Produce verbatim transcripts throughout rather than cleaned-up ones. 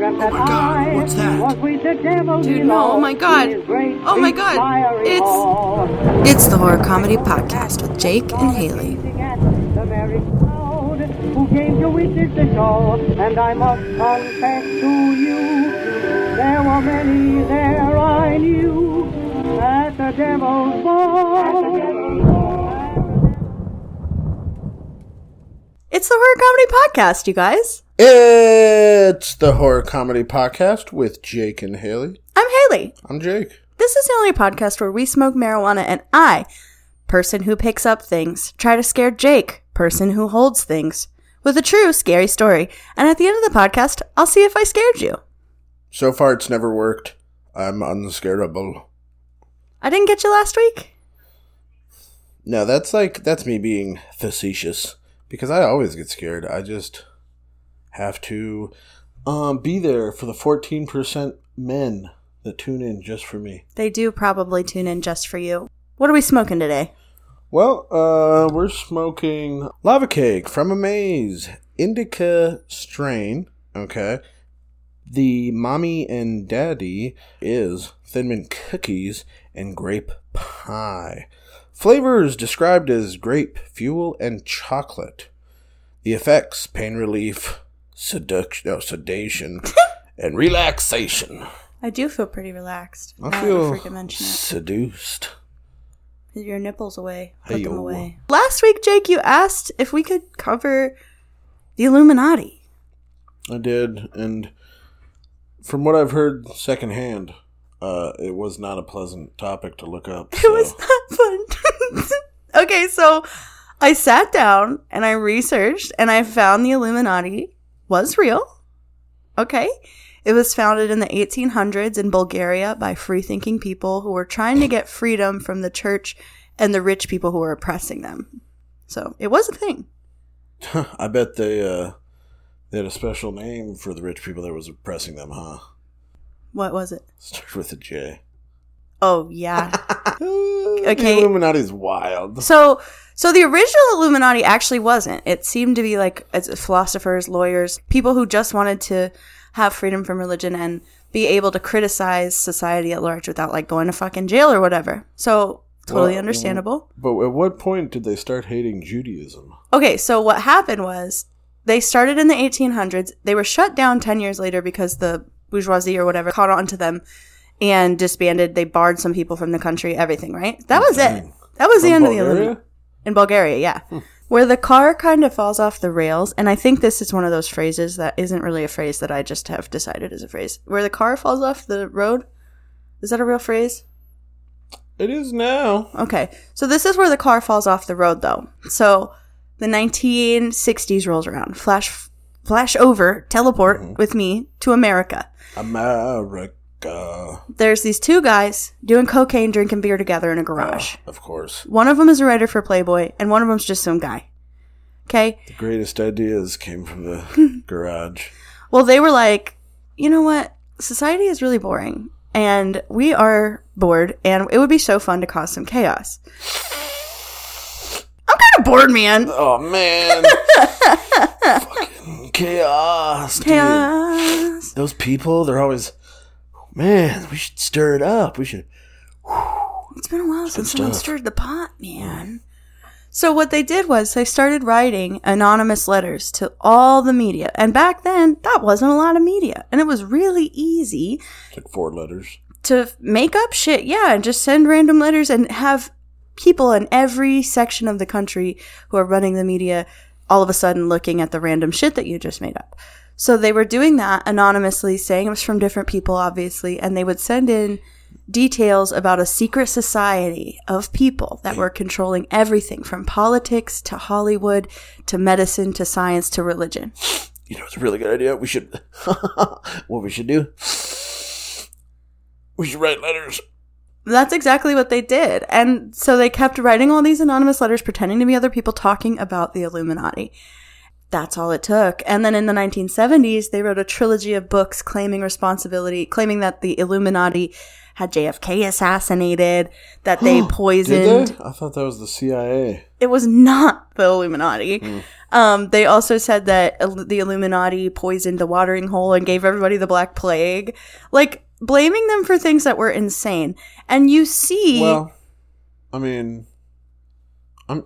Oh my God, what's that? Dude, no, oh my God. Oh my God. It's It's the Horror Comedy Podcast with Jake and Haley. Who came to witness the show, and I must confess to you, there were many there I knew, at the devil's ball. It's the Horror Comedy Podcast, you guys. It's the Horror Comedy Podcast with Jake and Haley. I'm Haley. I'm Jake. This is the only podcast where we smoke marijuana and I, person who picks up things, try to scare Jake, person who holds things, with a true scary story. And at the end of the podcast, I'll see if I scared you. So far, it's never worked. I'm unscarable. I didn't get you last week? No, that's like, that's me being facetious. Because I always get scared. I just have to um, be there for the fourteen percent men that tune in just for me. They do probably tune in just for you. What are we smoking today? Well, uh, we're smoking Lava Cake from a Maze, Indica strain, okay? The Mommy and Daddy is Thin Mint Cookies and Grape Pie. Flavors described as grape, fuel, and chocolate. The effects, pain relief, seduction, no, sedation, and relaxation. I do feel pretty relaxed. I, I feel freaking mention it. Seduced. Your nipples away. Put Hey-o. them away. Last week, Jake, you asked if we could cover the Illuminati. I did, and from what I've heard secondhand, uh, it was not a pleasant topic to look up. So. It was not fun. Okay, so I sat down, and I researched, and I found the Illuminati was real. Okay. It was founded in the eighteen hundreds in Bulgaria by free-thinking people who were trying to get freedom from the church and the rich people who were oppressing them. So it was a thing. I bet they uh, they had a special name for the rich people that was oppressing them, huh? What was it? Started with a J. Oh, yeah. Okay. The Illuminati's wild. So, so the original Illuminati actually wasn't. It seemed to be like as philosophers, lawyers, people who just wanted to have freedom from religion and be able to criticize society at large without like going to fucking jail or whatever. So totally well, understandable. But at what point did they start hating Judaism? Okay, so what happened was they started in the eighteen hundreds. They were shut down ten years later because the bourgeoisie or whatever caught on to them and disbanded. They barred some people from the country, everything, right? That was it. That was the end of the Illuminati. In Bulgaria, yeah. Hmm. Where the car kind of falls off the rails, and I think this is one of those phrases that isn't really a phrase that I just have decided is a phrase. Where the car falls off the road? Is that a real phrase? It is now. Okay. So this is where the car falls off the road, though. So the nineteen sixties rolls around. Flash flash over, teleport mm-hmm. with me to America. America. Uh, There's these two guys doing cocaine, drinking beer together in a garage. Uh, of course. One of them is a writer for Playboy, and one of them's just some guy. Okay? The greatest ideas came from the garage. Well, they were like, you know what? Society is really boring, and we are bored, and it would be so fun to cause some chaos. I'm kind of bored, man. Oh, man. Fucking chaos, Chaos. Dude. Those people, they're always... Man, we should stir it up. We should. Whew, it's been a while since someone stirred the pot, man. So what they did was they started writing anonymous letters to all the media. And back then, that wasn't a lot of media. And it was really easy. It's like four letters. To make up shit, yeah, and just send random letters and have people in every section of the country who are running the media all of a sudden looking at the random shit that you just made up. So they were doing that anonymously, saying it was from different people, obviously, and they would send in details about a secret society of people that were controlling everything from politics to Hollywood to medicine to science to religion. You know, it's a really good idea. We should, what we should do, we should write letters. That's exactly what they did. And so they kept writing all these anonymous letters, pretending to be other people, talking about the Illuminati. That's all it took. And then in the nineteen seventies, they wrote a trilogy of books claiming responsibility, claiming that the Illuminati had J F K assassinated, that they poisoned. Did they? I thought that was the C I A. It was not the Illuminati. Mm. Um, they also said that the Illuminati poisoned the watering hole and gave everybody the Black Plague. Like, blaming them for things that were insane. And you see... Well, I mean, I'm,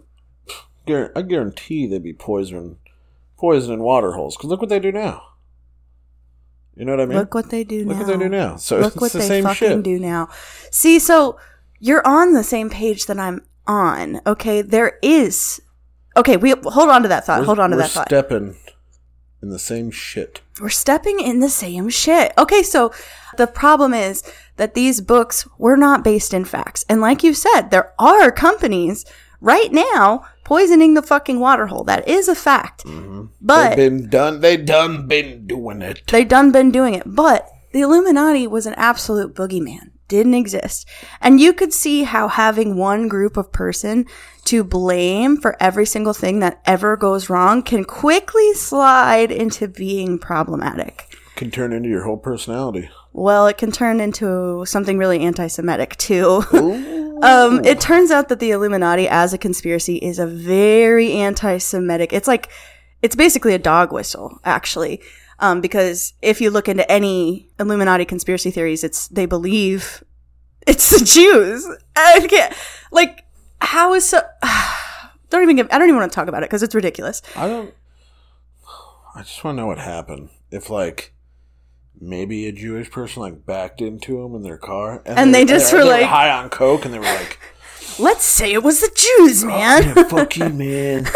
I guarantee they'd be poisoned. Poison and water holes, because look what they do now. You know what I mean? Look what they do look now. Look what they do now. So look it's what the they same fucking shit. do now. See, so you're on the same page that I'm on. Okay, there is. Okay, we hold on to that thought. We're, hold on to that thought. We're stepping in the same shit. We're stepping in the same shit. Okay, so the problem is that these books were not based in facts, and like you said, there are companies right now poisoning the fucking water hole. That is a fact. Mm-hmm. But they been done they done been doing it. They done been doing it. But the Illuminati was an absolute boogeyman. Didn't exist. And you could see how having one group of person to blame for every single thing that ever goes wrong can quickly slide into being problematic. Can turn into your whole personality. Well, it can turn into something really anti-Semitic too. Um, it turns out that the Illuminati as a conspiracy is a very anti-Semitic. It's like, it's basically a dog whistle, actually. Um, because if you look into any Illuminati conspiracy theories, it's, they believe it's the Jews. I can't, like, how is so, uh, don't even give, I don't even want to talk about it because it's ridiculous. I don't, I just want to know what happened. If like, maybe a Jewish person like backed into them in their car, and, and they, they just were like high on coke, and they were like, "Let's say it was the Jews, man." Oh, fuck you, man.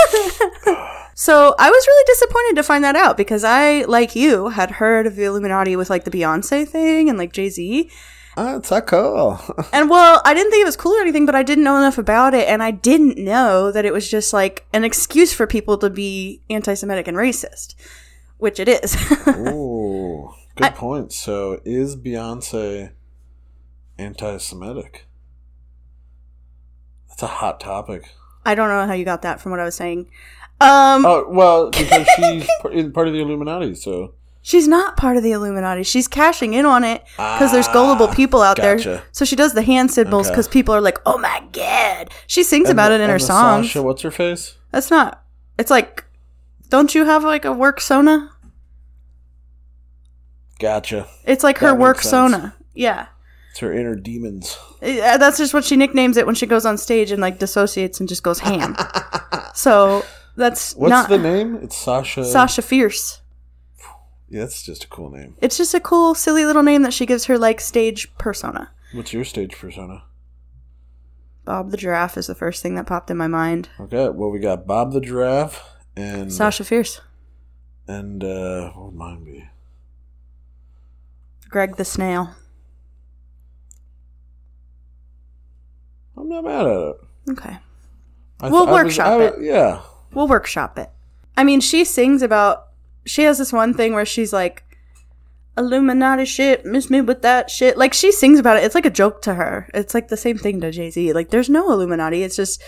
So I was really disappointed to find that out because I, like you, had heard of the Illuminati with like the Beyonce thing and like Jay Z. Oh, it's so cool. And well, I didn't think it was cool or anything, but I didn't know enough about it, and I didn't know that it was just like an excuse for people to be anti-Semitic and racist, which it is. Ooh. Good point. So, is Beyonce anti-Semitic? That's a hot topic. I don't know how you got that from what I was saying. Um, oh, well, because she's part of the Illuminati, so... She's not part of the Illuminati. She's cashing in on it because ah, there's gullible people out gotcha. there. So she does the hand signals because okay. people are like, oh my God. She sings and about the, it in her songs. Sasha, what's her face? That's not... It's like, don't you have like a work Sona? Gotcha. It's like that her work Sona. Yeah. It's her inner demons. Yeah, that's just what she nicknames it when she goes on stage and like dissociates and just goes ham. So that's What's not... the name? It's Sasha. Sasha Fierce. Yeah, that's just a cool name. It's just a cool, silly little name that she gives her like stage persona. What's your stage persona? Bob the Giraffe is the first thing that popped in my mind. Okay, well we got Bob the Giraffe and... Sasha Fierce. And uh, what would mine be? Greg the Snail. I'm not mad at it. Okay. I th- we'll I workshop was, I, it. Yeah. We'll workshop it. I mean, she sings about... She has this one thing where she's like, Illuminati shit, miss me with that shit. Like, she sings about it. It's like a joke to her. It's like the same thing to Jay-Z. Like, there's no Illuminati. It's just...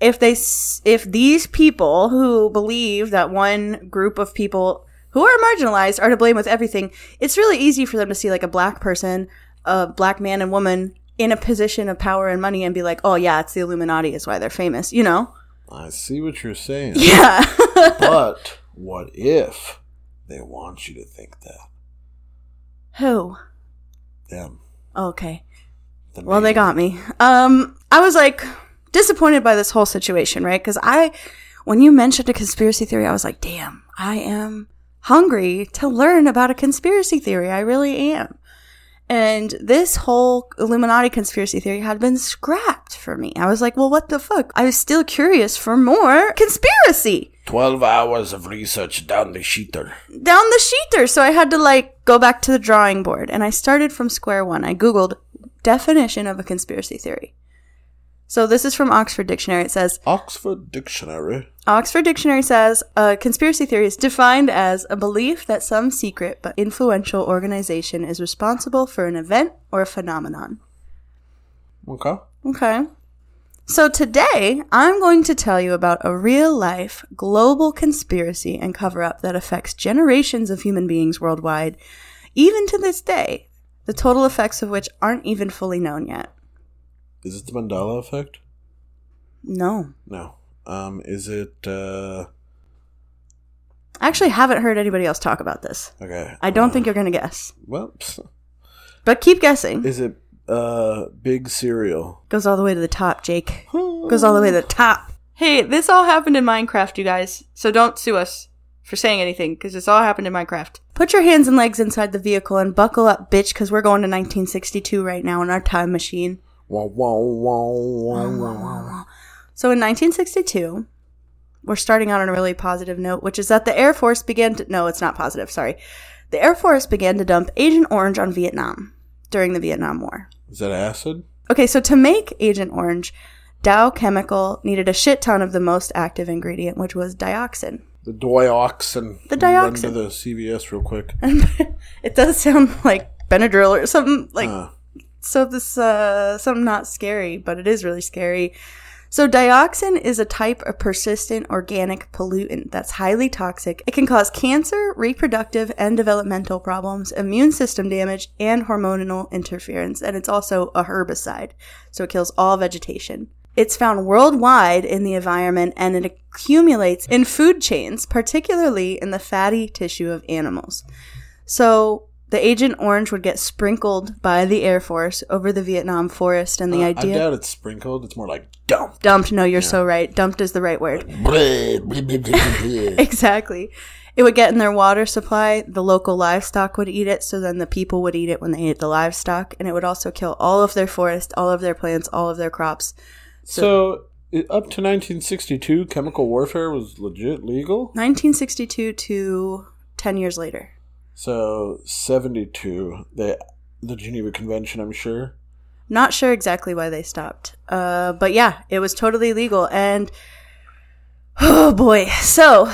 If they... If these people who believe that one group of people... who are marginalized are to blame with everything, it's really easy for them to see like a black person, a black man and woman in a position of power and money and be like, oh yeah, it's the Illuminati is why they're famous, you know? I see what you're saying. Yeah. But what if they want you to think that? Who? Them. Okay. The well, they got me. Um, I was like disappointed by this whole situation, right? Because I, when you mentioned a conspiracy theory, I was like, damn, I am... hungry to learn about a conspiracy theory. I really am. And this whole Illuminati conspiracy theory had been scrapped for me. I was like, well, what the fuck? I was still curious for more conspiracy. twelve hours of research down the sheeter. Down the sheeter. So I had to like go back to the drawing board. And I started from square one. I Googled definition of a conspiracy theory. So this is from Oxford Dictionary. It says... Oxford Dictionary. Oxford Dictionary says, a conspiracy theory is defined as a belief that some secret but influential organization is responsible for an event or a phenomenon. Okay. Okay. So today, I'm going to tell you about a real-life global conspiracy and cover-up that affects generations of human beings worldwide, even to this day, the total effects of which aren't even fully known yet. Is it the Mandela effect? No. No. Um, is it... Uh... I actually haven't heard anybody else talk about this. Okay. I don't uh, think you're going to guess. Well, pfft. But keep guessing. Is it... Uh, big cereal. Goes all the way to the top, Jake. Goes all the way to the top. Hey, this all happened in Minecraft, you guys. So don't sue us for saying anything, because this all happened in Minecraft. Put your hands and legs inside the vehicle and buckle up, bitch, because we're going to nineteen sixty-two right now in our time machine. Wah, wah, wah, wah, wah, wah, wah. So in nineteen sixty-two, we're starting out on a really positive note, which is that the Air Force began to... No, it's not positive, sorry. The Air Force began to dump Agent Orange on Vietnam during the Vietnam War. Is that acid? Okay, so to make Agent Orange, Dow Chemical needed a shit ton of the most active ingredient, which was dioxin. The dioxin. The dioxin. Run to the C V S real quick. It does sound like Benadryl or something. Like, uh. So this uh, something not scary, but it is really scary. So dioxin is a type of persistent organic pollutant that's highly toxic. It can cause cancer, reproductive and developmental problems, immune system damage, and hormonal interference. And it's also a herbicide, so it kills all vegetation. It's found worldwide in the environment, and it accumulates in food chains, particularly in the fatty tissue of animals. So... the Agent Orange would get sprinkled by the Air Force over the Vietnam forest, and the uh, idea... I doubt it's sprinkled. It's more like dumped. Dumped. No, you're yeah. so right. Dumped is the right word. Exactly. It would get in their water supply. The local livestock would eat it, so then the people would eat it when they ate the livestock, and it would also kill all of their forest, all of their plants, all of their crops. So... so up to nineteen sixty-two, chemical warfare was legit legal? nineteen sixty-two to ten years later. So, seventy-two, they, the Geneva Convention, I'm sure. Not sure exactly why they stopped. Uh, but yeah, it was totally legal. And, oh boy. So,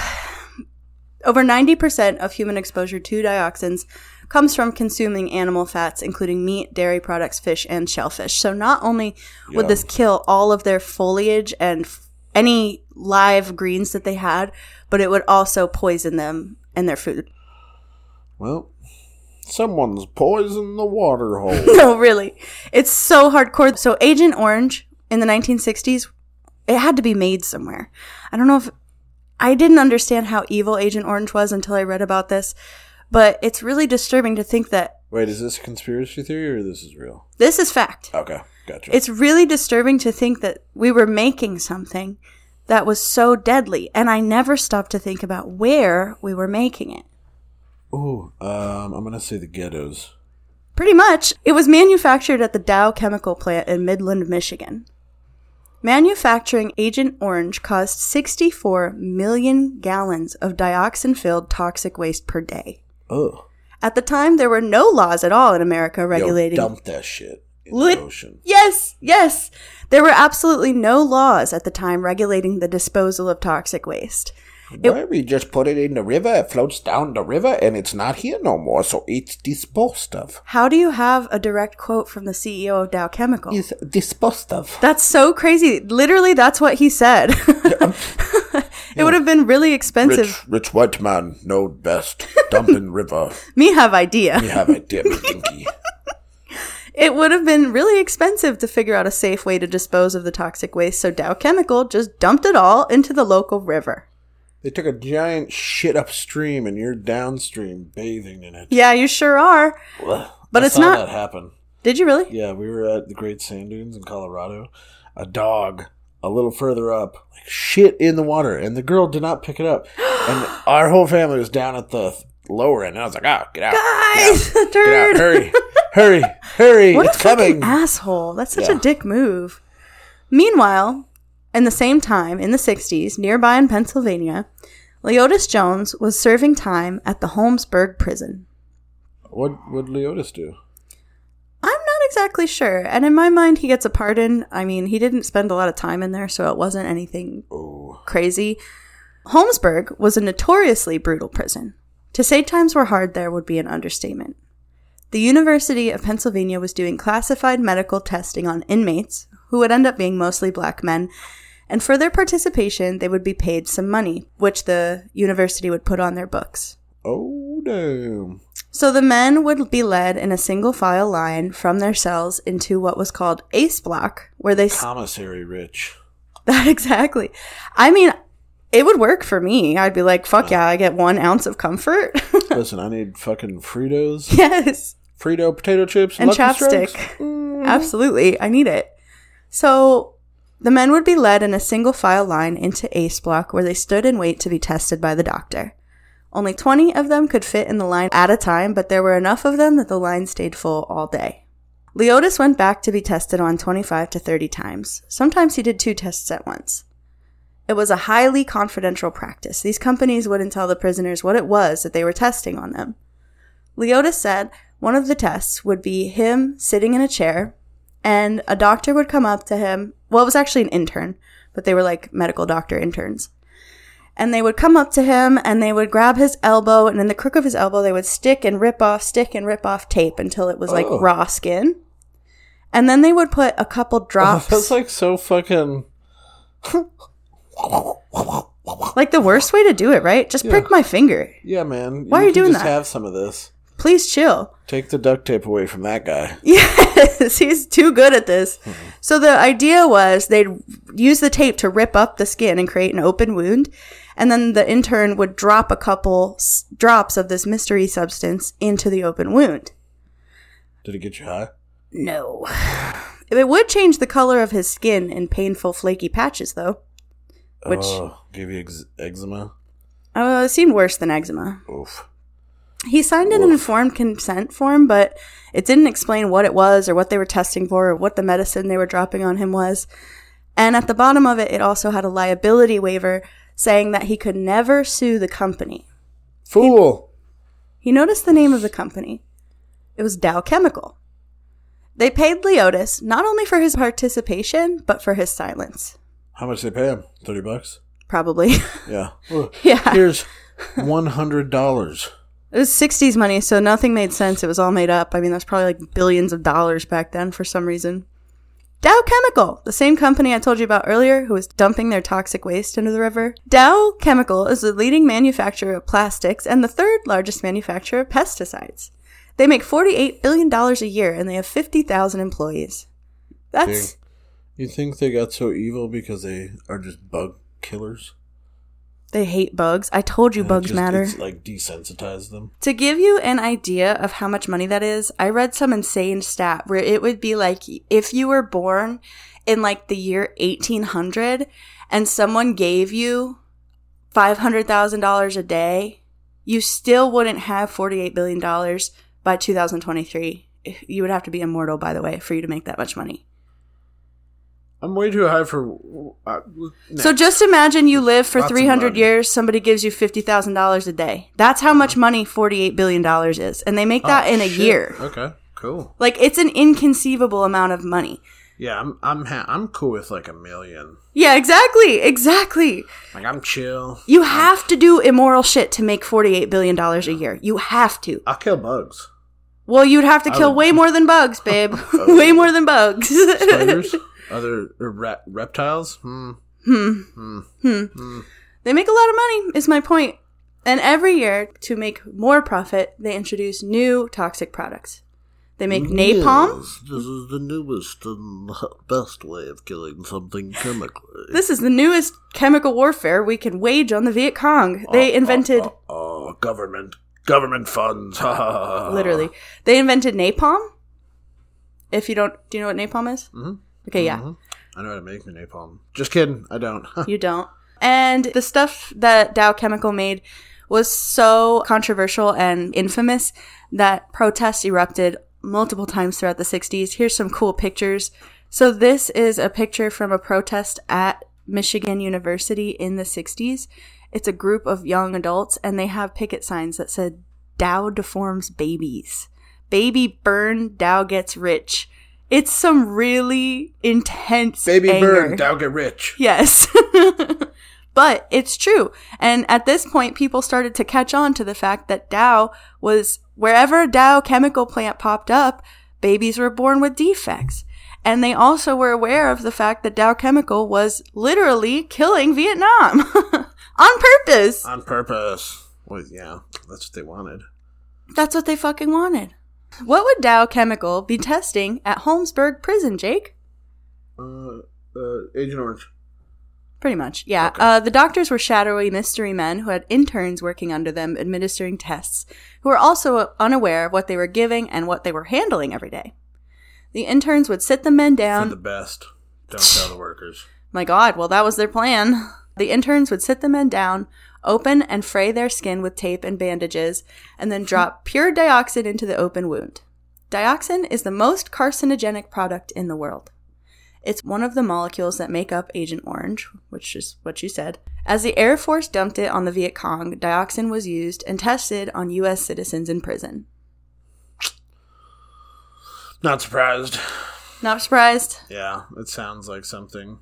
over ninety percent of human exposure to dioxins comes from consuming animal fats, including meat, dairy products, fish, and shellfish. So, not only would Yum. this kill all of their foliage and f- any live greens that they had, but it would also poison them and their food. Well, someone's poisoned the water hole. No, really. It's so hardcore. So Agent Orange in the nineteen sixties, it had to be made somewhere. I don't know if... I didn't understand how evil Agent Orange was until I read about this, but it's really disturbing to think that... Wait, is this a conspiracy theory or this is real? This is fact. Okay, gotcha. It's really disturbing to think that we were making something that was so deadly, and I never stopped to think about where we were making it. Ooh, um, I'm going to say the ghettos. Pretty much. It was manufactured at the Dow Chemical Plant in Midland, Michigan. Manufacturing Agent Orange caused sixty-four million gallons of dioxin-filled toxic waste per day. Oh. At the time, there were no laws at all in America regulating... Yo, dump that shit in Lit- the ocean. Yes, yes. There were absolutely no laws at the time regulating the disposal of toxic waste. Why it, we just put it in the river, it floats down the river, and it's not here no more, so it's disposed of. How do you have a direct quote from the C E O of Dow Chemical? It's disposed of. That's so crazy. Literally, that's what he said. Yeah, um, it yeah. would have been really expensive. Rich, rich white man, know best. Dump in river. Me have idea. Me have idea, me dinky. It would have been really expensive to figure out a safe way to dispose of the toxic waste, so Dow Chemical just dumped it all into the local river. They took a giant shit upstream, and you're downstream bathing in it. Yeah, you sure are. Ugh. But I it's saw not that happen. Did you really? Yeah, we were at the Great Sand Dunes in Colorado. A dog, a little further up, like shit in the water, and the girl did not pick it up. And our whole family was down at the lower end, and I was like, "Oh, get out, guys! Get out, get out hurry, hurry, hurry! What it's a coming!" Asshole! That's such yeah. a dick move. Meanwhile, in the same time, in the sixties, nearby in Pennsylvania, Leotis Jones was serving time at the Holmesburg prison. What would Leotis do? I'm not exactly sure. And in my mind, he gets a pardon. I mean, he didn't spend a lot of time in there, so it wasn't anything oh. crazy. Holmesburg was a notoriously brutal prison. To say times were hard there would be an understatement. The University of Pennsylvania was doing classified medical testing on inmates who would end up being mostly black men, and for their participation, they would be paid some money, which the university would put on their books. Oh, damn. So the men would be led in a single file line from their cells into what was called Ace Block, where they... Commissary s- rich. That exactly. I mean, it would work for me. I'd be like, fuck uh, yeah, I get one ounce of comfort. Listen, I need fucking Fritos. Yes. Frito potato chips. And chopstick. Mm. Absolutely. I need it. So... The men would be led in a single file line into Ace Block, where they stood in wait to be tested by the doctor. Only twenty of them could fit in the line at a time, but there were enough of them that the line stayed full all day. Leotis went back to be tested on twenty-five to thirty times. Sometimes he did two tests at once. It was a highly confidential practice. These companies wouldn't tell the prisoners what it was that they were testing on them. Leotis said one of the tests would be him sitting in a chair, and a doctor would come up to him. Well, it was actually an intern, but they were like medical doctor interns. And they would come up to him and they would grab his elbow, and in the crook of his elbow, they would stick and rip off, stick and rip off tape until it was like oh. raw skin. And then they would put a couple drops. Oh, that's like so fucking... Like the worst way to do it, right? Just yeah. prick my finger. Yeah, man. Why you are you doing just that? Just have some of this. Please chill. Take the duct tape away from that guy. Yes, he's too good at this. Mm-hmm. So the idea was they'd use the tape to rip up the skin and create an open wound. And then the intern would drop a couple s- drops of this mystery substance into the open wound. Did it get you high? No. It would change the color of his skin in painful, flaky patches, though. Which oh, gave you ex- eczema? Oh, uh, it seemed worse than eczema. Oof. He signed an Oof. informed consent form, but it didn't explain what it was or what they were testing for or what the medicine they were dropping on him was. And at the bottom of it, it also had a liability waiver saying that he could never sue the company. Fool! He, he noticed the name of the company. It was Dow Chemical. They paid Leotis not only for his participation, but for his silence. How much did they pay him? thirty bucks? Probably. Yeah. Well, yeah. Here's one hundred dollars. It was sixties money, so nothing made sense. It was all made up. I mean, that's probably like billions of dollars back then for some reason. Dow Chemical, the same company I told you about earlier who was dumping their toxic waste into the river. Dow Chemical is the leading manufacturer of plastics and the third largest manufacturer of pesticides. They make forty-eight billion dollars a year, and they have fifty thousand employees. That's... Dang. You think they got so evil because they are just bug killers? They hate bugs. I told you, and bugs it just, matter. It's like desensitize them. To give you an idea of how much money that is, I read some insane stat where it would be like if you were born in like the year eighteen hundred and someone gave you five hundred thousand dollars a day, you still wouldn't have forty-eight billion dollars by two thousand twenty-three. You would have to be immortal, by the way, for you to make that much money. I'm way too high for... Uh, nah. So just imagine you live for Lots three hundred years, somebody gives you fifty thousand dollars a day. That's how much money forty-eight billion dollars is. And they make oh, that in a shit. year. Okay, cool. Like, it's an inconceivable amount of money. Yeah, I'm I'm ha- I'm cool with like a million. Yeah, exactly, exactly. Like, I'm chill. You have I'm... to do immoral shit to make forty-eight billion dollars yeah. a year. You have to. I'll kill bugs. Well, you'd have to I kill would... way more than bugs, babe. Oh. Way more than bugs. Spiders? Other re- reptiles? Hmm. Hmm. Hmm. Hmm. Hmm. They make a lot of money, is my point. And every year, to make more profit, they introduce new toxic products. They make napalm. Yes, this is the newest and best way of killing something chemically. This is the newest chemical warfare we can wage on the Viet Cong. They uh, invented... Oh, uh, uh, uh, government. Government funds. Literally. They invented napalm. If you don't... Do you know what napalm is? Mm-hmm. Okay, yeah. Mm-hmm. I know how to make the napalm. Just kidding. I don't. You don't. And the stuff that Dow Chemical made was so controversial and infamous that protests erupted multiple times throughout the sixties. Here's some cool pictures. So this is a picture from a protest at Michigan University in the sixties. It's a group of young adults, and they have picket signs that said, Dow deforms babies. Baby burn, Dow gets rich. It's some really intense Baby anger. Bird, Dow get rich. Yes. But it's true. And at this point, people started to catch on to the fact that Dow was, wherever a Dow chemical plant popped up, babies were born with defects. And they also were aware of the fact that Dow Chemical was literally killing Vietnam on purpose. On purpose. Well, yeah, that's what they wanted. That's what they fucking wanted. What would Dow Chemical be testing at Holmesburg Prison, Jake? Uh, uh Agent Orange. Pretty much, yeah. Okay. Uh, the doctors were shadowy mystery men who had interns working under them administering tests, who were also unaware of what they were giving and what they were handling every day. The interns would sit the men down. For the best. Don't tell the workers. My God, well, that was their plan. The interns would sit the men down, open and fray their skin with tape and bandages, and then drop pure dioxin into the open wound. Dioxin is the most carcinogenic product in the world. It's one of the molecules that make up Agent Orange, which is what you said. As the Air Force dumped it on the Viet Cong, dioxin was used and tested on U S citizens in prison. Not surprised. Not surprised? Yeah, it sounds like something.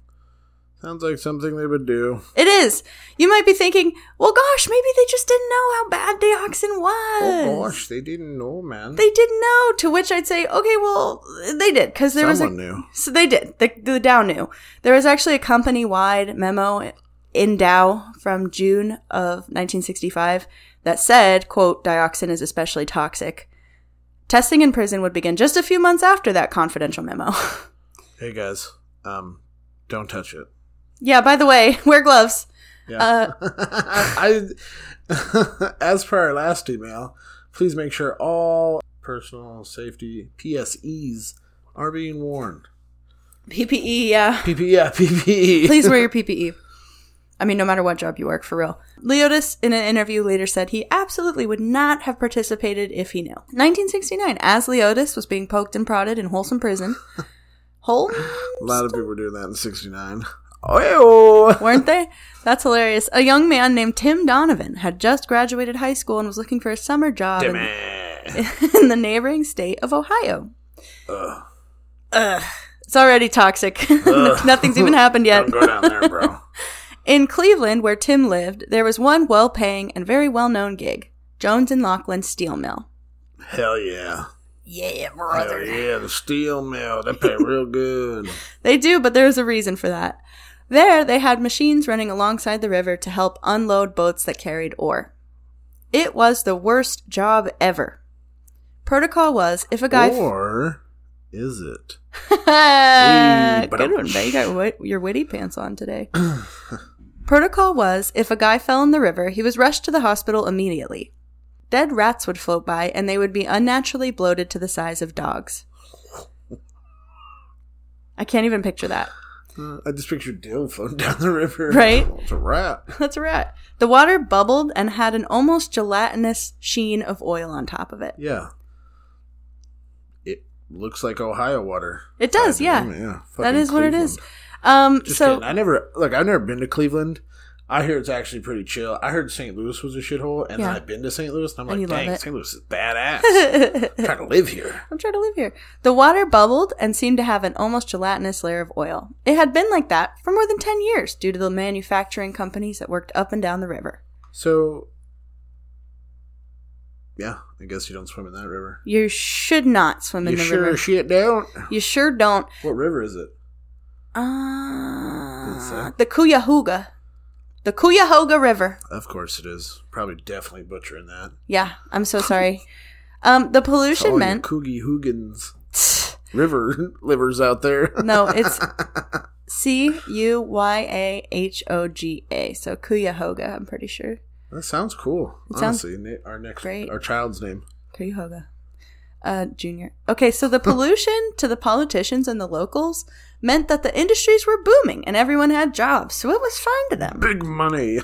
Sounds like something they would do. It is. You might be thinking, well, gosh, maybe they just didn't know how bad dioxin was. Oh, gosh, they didn't know, man. They didn't know. To which I'd say, okay, well, they did. Because there Someone was a, knew. So they did. The, the Dow knew. There was actually a company-wide memo in Dow from June of nineteen sixty-five that said, quote, dioxin is especially toxic. Testing in prison would begin just a few months after that confidential memo. Hey, guys, um, don't touch it. Yeah, by the way, wear gloves. Yeah. Uh, I, as per our last email, please make sure all personal safety P S Es are being worn. P P E, yeah. P P E, yeah, P P E. Please wear your P P E. I mean, no matter what job you work, for real. Leotis, in an interview later, said he absolutely would not have participated if he knew. nineteen sixty-nine, as Leotis was being poked and prodded in Holston Prison. Holmes? A lot of people were doing that in sixty-nine. Oh, weren't they? That's hilarious. A young man named Tim Donovan had just graduated high school and was looking for a summer job in, in the neighboring state of Ohio. Ugh. Ugh. It's already toxic. Nothing's even happened yet. Don't go down there, bro. In Cleveland, where Tim lived, there was one well-paying and very well-known gig, Jones and Laughlin Steel Mill. Hell yeah. Yeah, brother. Hell yeah, the steel mill. They pay real good. They do, but there's a reason for that. There, they had machines running alongside the river to help unload boats that carried ore. It was the worst job ever. Protocol was, if a guy... Or f- is it? Hey, good one, babe. You got wit- your witty pants on today. Protocol was, if a guy fell in the river, he was rushed to the hospital immediately. Dead rats would float by, and they would be unnaturally bloated to the size of dogs. I can't even picture that. Uh, I just pictured Dill floating down the river. Right? It's a rat. That's a rat. The water bubbled and had an almost gelatinous sheen of oil on top of it. Yeah. It looks like Ohio water. It does, I mean, yeah. yeah. That is Cleveland. What it is. Um, just so kidding. I never, look, I've never been to Cleveland. I hear it's actually pretty chill. I heard Saint Louis was a shithole, and yeah. Then I've been to Saint Louis, and I'm and like, dang, Saint Louis is badass. I'm trying to live here. I'm trying to live here. The water bubbled and seemed to have an almost gelatinous layer of oil. It had been like that for more than ten years due to the manufacturing companies that worked up and down the river. So, yeah, I guess you don't swim in that river. You should not swim in you the sure river. You sure shit don't. You sure don't. What river is it? Uh, the Cuyahoga. The Cuyahoga River. Of course it is. Probably definitely butchering that. Yeah, I'm so sorry. um, the pollution all meant... all you Coogie-Hoogans river livers out there. No, it's C U Y A H O G A. So Cuyahoga, I'm pretty sure. That sounds cool. It honestly, sounds our next, great. Our child's name. Cuyahoga. Uh, junior. Okay, so the pollution to the politicians and the locals meant that the industries were booming and everyone had jobs, so it was fine to them. Big money.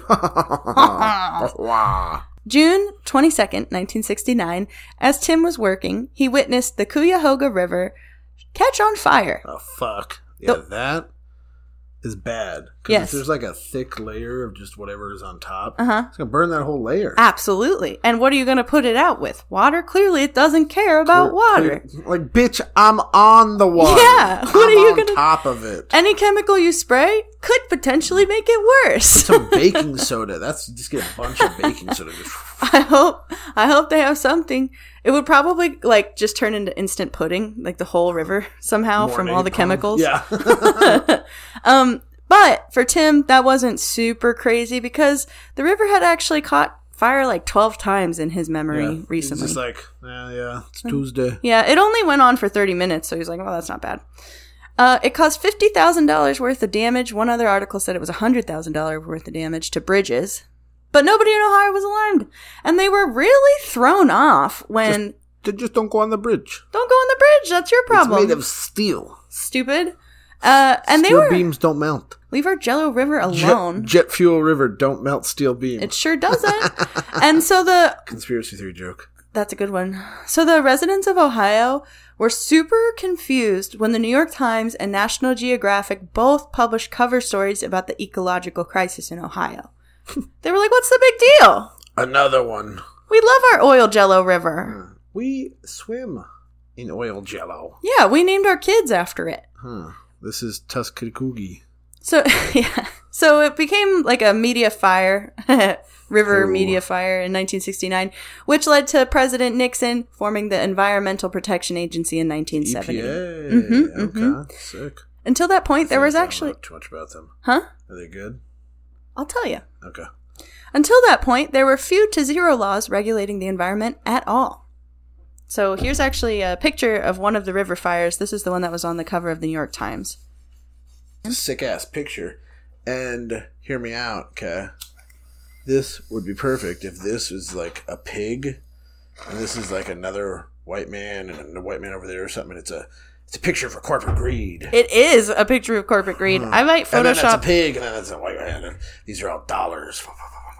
June twenty-second, nineteen sixty-nine, as Tim was working, he witnessed the Cuyahoga River catch on fire. Oh, fuck. Yeah, the- that is bad. Because yes. If there's like a thick layer of just whatever is on top, uh-huh. It's going to burn that whole layer. Absolutely. And what are you going to put it out with? Water? Clearly it doesn't care about clear, water. Clear, like, bitch, I'm on the water. Yeah. What I'm are you going to... on top of it. Any chemical you spray could potentially make it worse. Put some baking soda. That's... just get a bunch of baking soda. I hope I hope they have something It would probably, like, just turn into instant pudding, like the whole river somehow. Morning, from all the chemicals. Um, yeah. um, but for Tim, that wasn't super crazy because the river had actually caught fire like twelve times in his memory yeah, recently. He's just like, yeah, yeah, it's Tuesday. Yeah, it only went on for thirty minutes, so he's like, well, that's not bad. Uh, it caused fifty thousand dollars worth of damage. One other article said it was one hundred thousand dollars worth of damage to bridges. But nobody in Ohio was alarmed. And they were really thrown off when... Just, just don't go on the bridge. Don't go on the bridge. That's your problem. It's made of steel. Stupid. Uh, and steel they were, beams don't melt. Leave our Jell-O River alone. Jet, jet fuel river don't melt steel beams. It sure doesn't. And so the... Conspiracy theory joke. That's a good one. So the residents of Ohio were super confused when the New York Times and National Geographic both published cover stories about the ecological crisis in Ohio. They were like, what's the big deal? Another one. We love our oil Jell-O river. We swim in oil Jell-O. Yeah, we named our kids after it. Huh. This is Tuskegee. So, yeah. So it became like a media fire, river Ooh. media fire in nineteen sixty-nine, which led to President Nixon forming the Environmental Protection Agency in nineteen seventy. E P A. Mm-hmm, okay, mm-hmm. Sick. Until that point, I there was actually... I don't know too much about them. Huh? Are they good? I'll tell you. Okay. Until that point, there were few to zero laws regulating the environment at all. So here's actually a picture of one of the river fires. This is the one that was on the cover of the New York Times. Sick-ass picture. And hear me out, okay? This would be perfect if this was like a pig, and this is like another white man and a white man over there or something. And it's a... It's a picture for corporate greed. It is a picture of corporate greed. Hmm. I might Photoshop. And then that's a pig, and then that's a white man. These are all dollars.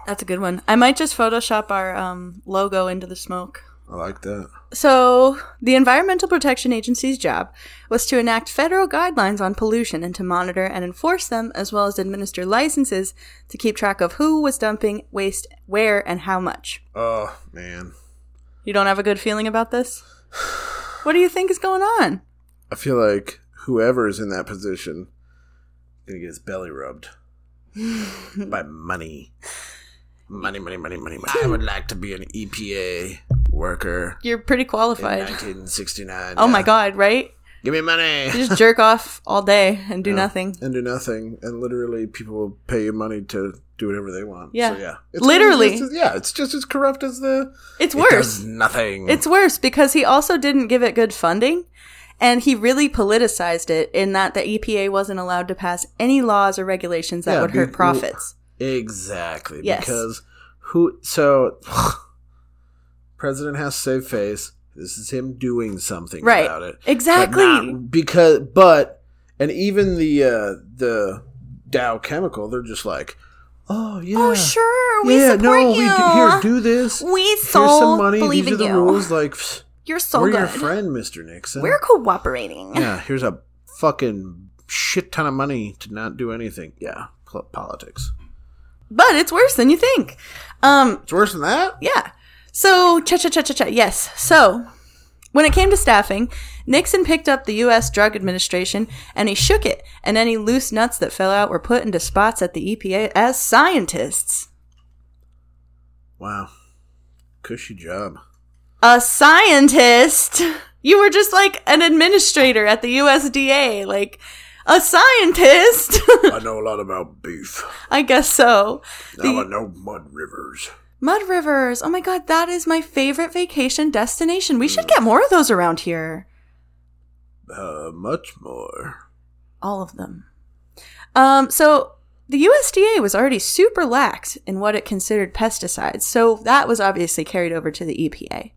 That's a good one. I might just Photoshop our um, logo into the smoke. I like that. So the Environmental Protection Agency's job was to enact federal guidelines on pollution and to monitor and enforce them, as well as administer licenses to keep track of who was dumping waste, where, and how much. Oh, man. You don't have a good feeling about this? What do you think is going on? I feel like whoever is in that position is going to get his belly rubbed by money. Money, money, money, money, money. I would like to be an E P A worker. You're pretty qualified. In nineteen sixty-nine. Oh, yeah. My God, right? Give me money. You just jerk off all day and do yeah. nothing. And do nothing. And literally people will pay you money to do whatever they want. Yeah. So, yeah. It's literally. Just, yeah. It's just as corrupt as the... It's worse. It does nothing. It's worse because he also didn't give it good funding. And he really politicized it in that the E P A wasn't allowed to pass any laws or regulations that yeah, would be, hurt profits. Exactly. Yes. Because who – so president has to save face. This is him doing something right. about it. Exactly. But not, because – but – and even the uh, the Dow Chemical, they're just like, oh, yeah. Oh, sure. We yeah, support no, you. We, here, do this. We so Here's some money. believe These in are the you. rules. Like – You're so We're good. We're your friend, Mister Nixon. We're cooperating. Yeah, here's a fucking shit ton of money to not do anything. Yeah, politics. But it's worse than you think. Um, it's worse than that? Yeah. So, cha-cha-cha-cha-cha, yes. So, when it came to staffing, Nixon picked up the U S Drug Administration, and he shook it, and any loose nuts that fell out were put into spots at the E P A as scientists. Wow. Cushy job. A scientist? You were just like an administrator at the U S D A, like a scientist. I know a lot about beef. I guess so. Now the- I know mud rivers. Mud rivers. Oh my God, that is my favorite vacation destination. We mm. should get more of those around here. Uh, much more. All of them. Um, so... The U S D A was already super lax in what it considered pesticides, so that was obviously carried over to the E P A.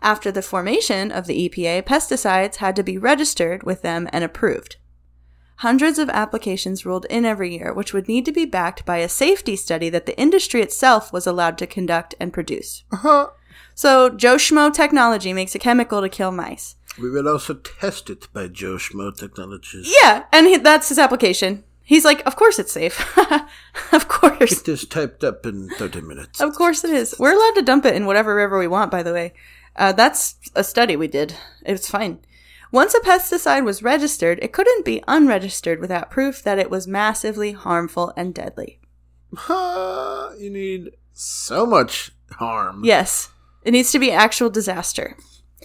After the formation of the E P A, pesticides had to be registered with them and approved. Hundreds of applications rolled in every year, which would need to be backed by a safety study that the industry itself was allowed to conduct and produce. Uh-huh. So Joe Schmo Technology makes a chemical to kill mice. We will also test it by Joe Schmo Technologies. Yeah, and he, that's his application. He's like, of course it's safe. Of course. Get this typed up in thirty minutes. Of course it is. We're allowed to dump it in whatever river we want, by the way. Uh, that's a study we did. It's fine. Once a pesticide was registered, it couldn't be unregistered without proof that it was massively harmful and deadly. Uh, you need so much harm. Yes. It needs to be actual disaster.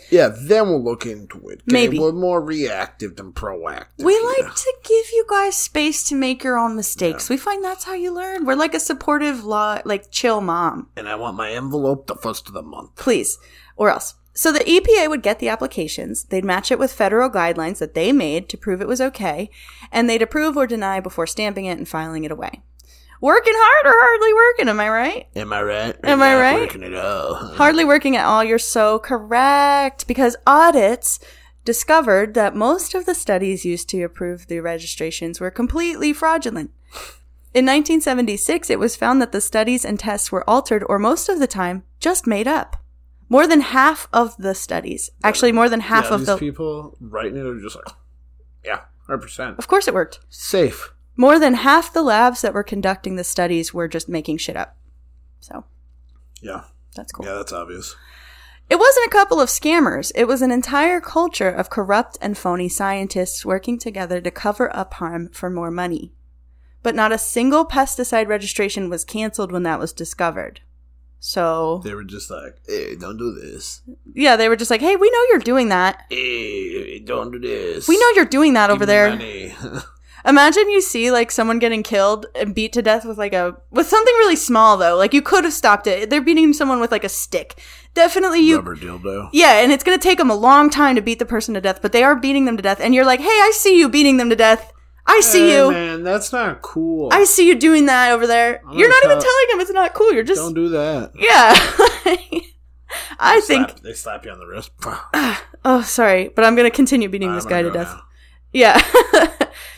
Yeah, then we'll look into it. Maybe. We're more reactive than proactive. We like know. to give you guys space to make your own mistakes. Yeah. We find that's how you learn. We're like a supportive, law, like chill mom. And I want my envelope the first of the month. Please. Or else. So the E P A would get the applications. They'd match it with federal guidelines that they made to prove it was okay. And they'd approve or deny before stamping it and filing it away. Working hard or hardly working, am I right? Am I right? Am I right? Working at all. Hardly working at all, you're so correct. Because audits discovered that most of the studies used to approve the registrations were completely fraudulent. In nineteen seventy-six, it was found that the studies and tests were altered or most of the time just made up. More than half of the studies. Actually, more than half yeah, of these the... people writing it are just like, yeah, one hundred percent. Of course it worked. Safe. More than half the labs that were conducting the studies were just making shit up. So. Yeah. That's cool. Yeah, that's obvious. It wasn't a couple of scammers. It was an entire culture of corrupt and phony scientists working together to cover up harm for more money. But not a single pesticide registration was canceled when that was discovered. So. They were just like, hey, don't do this. Yeah, they were just like, hey, we know you're doing that. Hey, don't do this. We know you're doing that Give over there. Money. Imagine you see, like, someone getting killed and beat to death with, like, a... With something really small, though. Like, you could have stopped it. They're beating someone with, like, a stick. Definitely you... Rubber dildo. Yeah, and it's going to take them a long time to beat the person to death, but they are beating them to death. And you're like, hey, I see you beating them to death. I see hey, you. Man, that's not cool. I see you doing that over there. I'm you're not tell- even telling them it's not cool. You're just... Don't do that. Yeah. I they think... Slap, they slap you on the wrist. Oh, sorry. But I'm going to continue beating I'm this guy to death. Now. Yeah.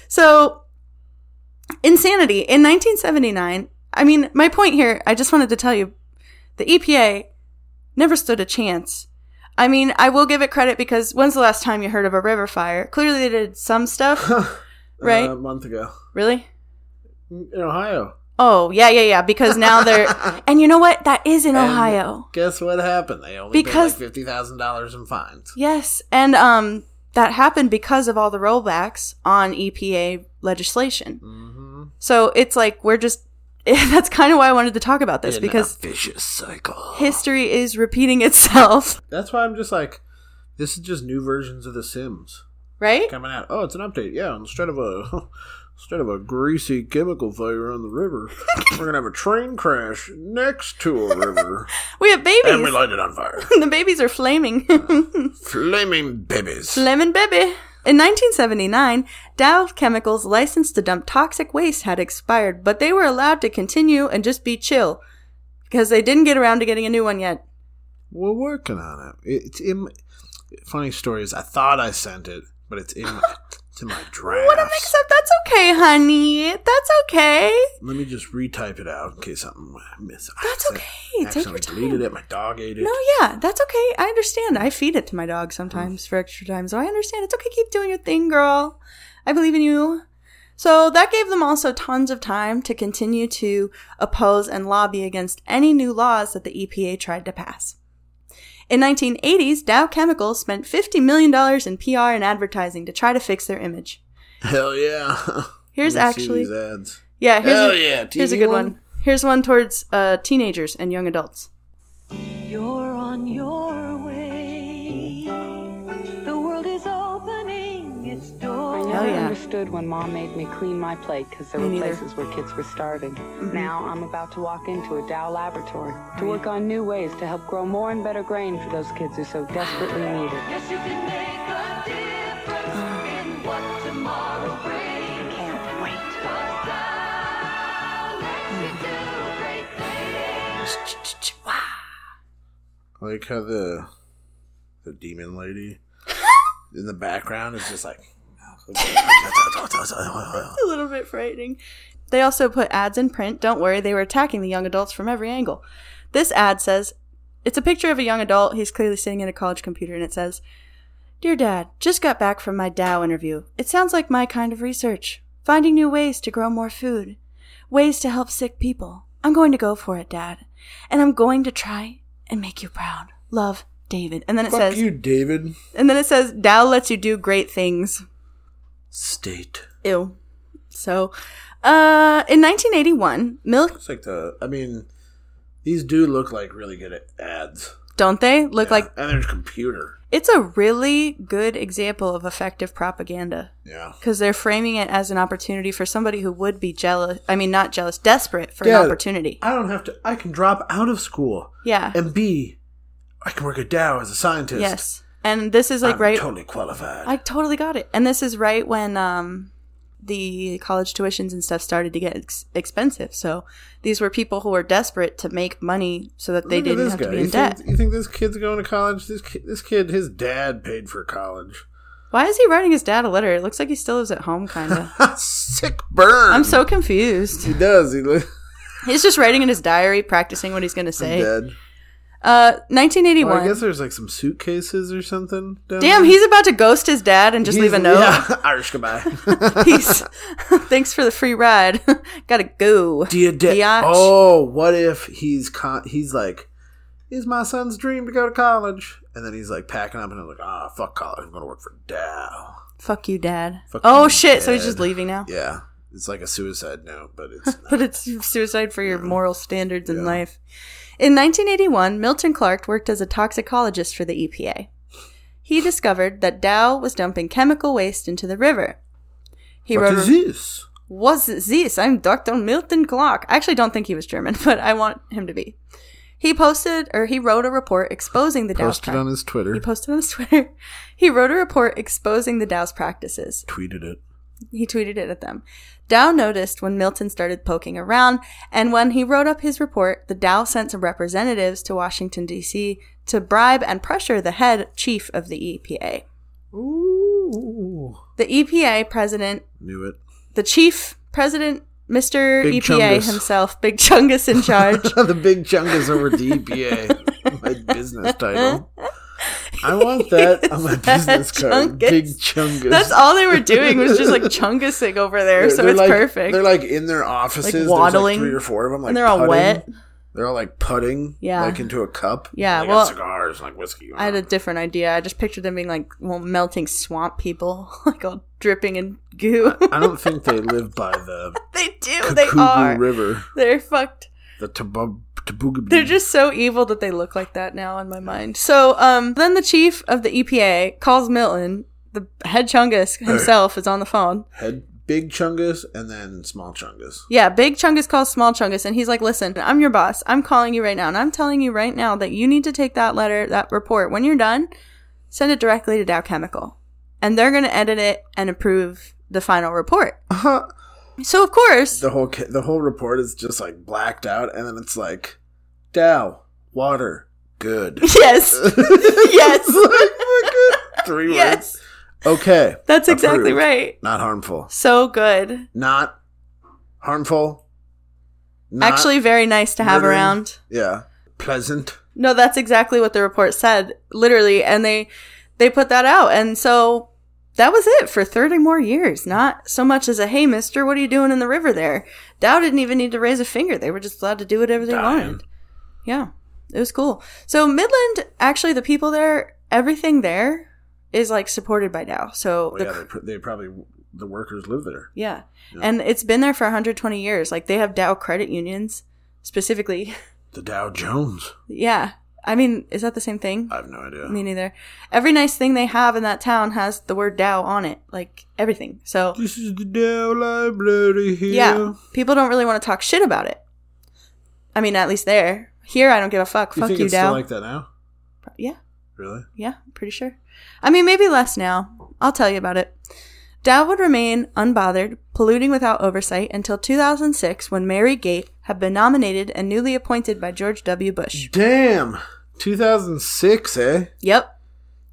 So, insanity. In nineteen seventy-nine, I mean, my point here, I just wanted to tell you, the E P A never stood a chance. I mean, I will give it credit because when's the last time you heard of a river fire? Clearly they did some stuff, right? Uh, a month ago. Really? In Ohio. Oh, yeah, yeah, yeah, because now they're... And you know what? That is in and Ohio. Guess what happened? They only because... paid like fifty thousand dollars in fines. Yes, and... um. That happened because of all the rollbacks on E P A legislation. Mm-hmm. So it's like we're just – that's kind of why I wanted to talk about this in because – vicious cycle. History is repeating itself. That's why I'm just like, this is just new versions of The Sims. Right? Coming out. Oh, it's an update. Yeah, instead of a – Instead of a greasy chemical fire on the river, we're going to have a train crash next to a river. We have babies. And we light it on fire. The babies are flaming. uh, flaming babies. Flaming baby. In nineteen seventy-nine, Dow Chemical's license to dump toxic waste had expired, but they were allowed to continue and just be chill because they didn't get around to getting a new one yet. We're working on it. It's in... Funny story is I thought I sent it, but it's in... To my drafts. What a mix up. That's okay, honey. That's okay. Let me just retype it out in case something I miss. That's okay. I take your time. Deleted it. My dog ate it. No, yeah, that's okay. I understand. I feed it to my dog sometimes mm. for extra time, so I understand. It's okay. Keep doing your thing, girl. I believe in you. So that gave them also tons of time to continue to oppose and lobby against any new laws that the E P A tried to pass. In nineteen eighties, Dow Chemical spent fifty million dollars in P R and advertising to try to fix their image. Hell yeah. Here's actually... See these ads. Yeah, here's, Hell a, yeah. here's a good one. one. Here's one towards uh, teenagers and young adults. You're on your way. The world is opening its doors. I never yeah. understood when Mom made me clean my plate because there me were neither. places where kids were starving. Mm-hmm. Now I'm about to walk into a Dow laboratory to work on new ways to help grow more and better grain for those kids who so desperately need it. Yes, you can make a difference in what tomorrow brings. Can't wait. Cause I'll let you do great things. I like how the, the demon lady in the background is just like... A little bit frightening. They also put ads in print. Don't worry, they were attacking the young adults from every angle. This ad says, it's a picture of a young adult. He's clearly sitting at a college computer, and it says, Dear Dad, just got back from my Dow interview. It sounds like my kind of research. Finding new ways to grow more food. Ways to help sick people. I'm going to go for it, Dad. And I'm going to try and make you proud. Love, David. And then it Fuck says... Fuck you, David. And then it says, Dow lets you do great things. State. Ew. So, uh, in nineteen eighty-one, Milk... Looks like the... I mean, these do look like really good ads. Don't they? Look yeah, like... And there's computer. It's a really good example of effective propaganda. Yeah. Because they're framing it as an opportunity for somebody who would be jealous. I mean, not jealous. Desperate for yeah, an opportunity. I don't have to... I can drop out of school. Yeah. And be... I can work at Dow as a scientist. Yes. And this is like I'm right... totally qualified. I totally got it. And this is right when um, the college tuitions and stuff started to get ex- expensive. So these were people who were desperate to make money so that they Look didn't have guy. to be in you debt. Think, you think this kid's going to college? This kid, this kid, his dad paid for college. Why is he writing his dad a letter? It looks like he still lives at home, kind of. Sick burn. I'm so confused. He does. He li- He's just writing in his diary, practicing what he's going to say. I'm dead. Uh, nineteen eighty-one. Well, I guess there's like some suitcases or something. Damn, there. He's about to ghost his dad and just he's, leave a note. Yeah, Irish goodbye. Peace. Thanks for the free ride. Gotta go. Dear dad. Oh, what if he's con- he's like, it's my son's dream to go to college, and then he's like packing up and I'm like, ah, oh, fuck college. I'm gonna work for Dow. Fuck you, dad. Fuck oh you, shit. Dad. So he's just leaving now. Yeah, it's like a suicide note, but it's not. But it's suicide for your yeah. moral standards yeah. in life. In nineteen eighty-one, Milton Clark worked as a toxicologist for the E P A. He discovered that Dow was dumping chemical waste into the river. He what wrote, is this? What's this? I'm Doctor Milton Clark. I actually don't think he was German, but I want him to be. He posted, or he wrote a report exposing the Dow's practices. Posted on his Twitter. He posted on his Twitter. He wrote a report exposing the Dow's practices. Tweeted it. He tweeted it at them. Dow noticed when Milton started poking around, and when he wrote up his report, the Dow sent some representatives to Washington, D C to bribe and pressure the head chief of the E P A. Ooh. The E P A president... Knew it. The chief president, Mister Big E P A Chungus. Himself, Big Chungus in charge. The Big Chungus over the E P A. My business title. I want that on my business card. Chungus. Big Chungus. That's all they were doing was just like chungusing over there, they're, so they're it's like, perfect. They're like in their offices, like waddling. There's like three or four of them, like and they're all putting. wet. They're all like putting, yeah. like into a cup. Yeah, like well, cigars, like whiskey. I had a different idea. I just pictured them being like well, melting swamp people, like all dripping in goo. I, I don't think they live by the. They do. They are river. They're fucked. The Tabub. They're just so evil that they look like that now in my mind. So um, then the chief of the E P A calls Milton. The head Chungus himself is on the phone. Head Big Chungus and then Small Chungus. Yeah, Big Chungus calls Small Chungus and he's like, listen, I'm your boss. I'm calling you right now. And I'm telling you right now that you need to take that letter, that report. When you're done, send it directly to Dow Chemical. And they're going to edit it and approve the final report. Uh-huh. So, of course. The whole, the whole report is just like blacked out and then it's like. Dow, water, good. Yes. Yes. Like, Three yes. words. Okay. That's approved. Exactly right. Not harmful. So good. Not harmful. Not Actually very nice to have murdering. around. Yeah. Pleasant. No, that's exactly what the report said, literally. And they they put that out. And so that was it for thirty more years. Not so much as a, hey, mister, what are you doing in the river there? Dow didn't even need to raise a finger. They were just allowed to do whatever they Dying. wanted. Yeah, it was cool. So Midland, actually, the people there, everything there is like supported by Dow. So well, the, yeah, they, pr- they probably the workers live there. Yeah. yeah, and it's been there for one hundred twenty years. Like they have Dow credit unions, specifically. The Dow Jones. Yeah, I mean, is that the same thing? I have no idea. Me neither. Every nice thing they have in that town has the word Dow on it, like everything. So this is the Dow library here. Yeah, people don't really want to talk shit about it. I mean, at least there. Here, I don't give a fuck. You fuck think you, it's Dow. Still like that now? Yeah. Really? Yeah, I'm pretty sure. I mean, maybe less now. I'll tell you about it. Dow would remain unbothered, polluting without oversight, until two thousand six when Mary Gade had been nominated and newly appointed by George W. Bush. Damn. two thousand six, eh? Yep.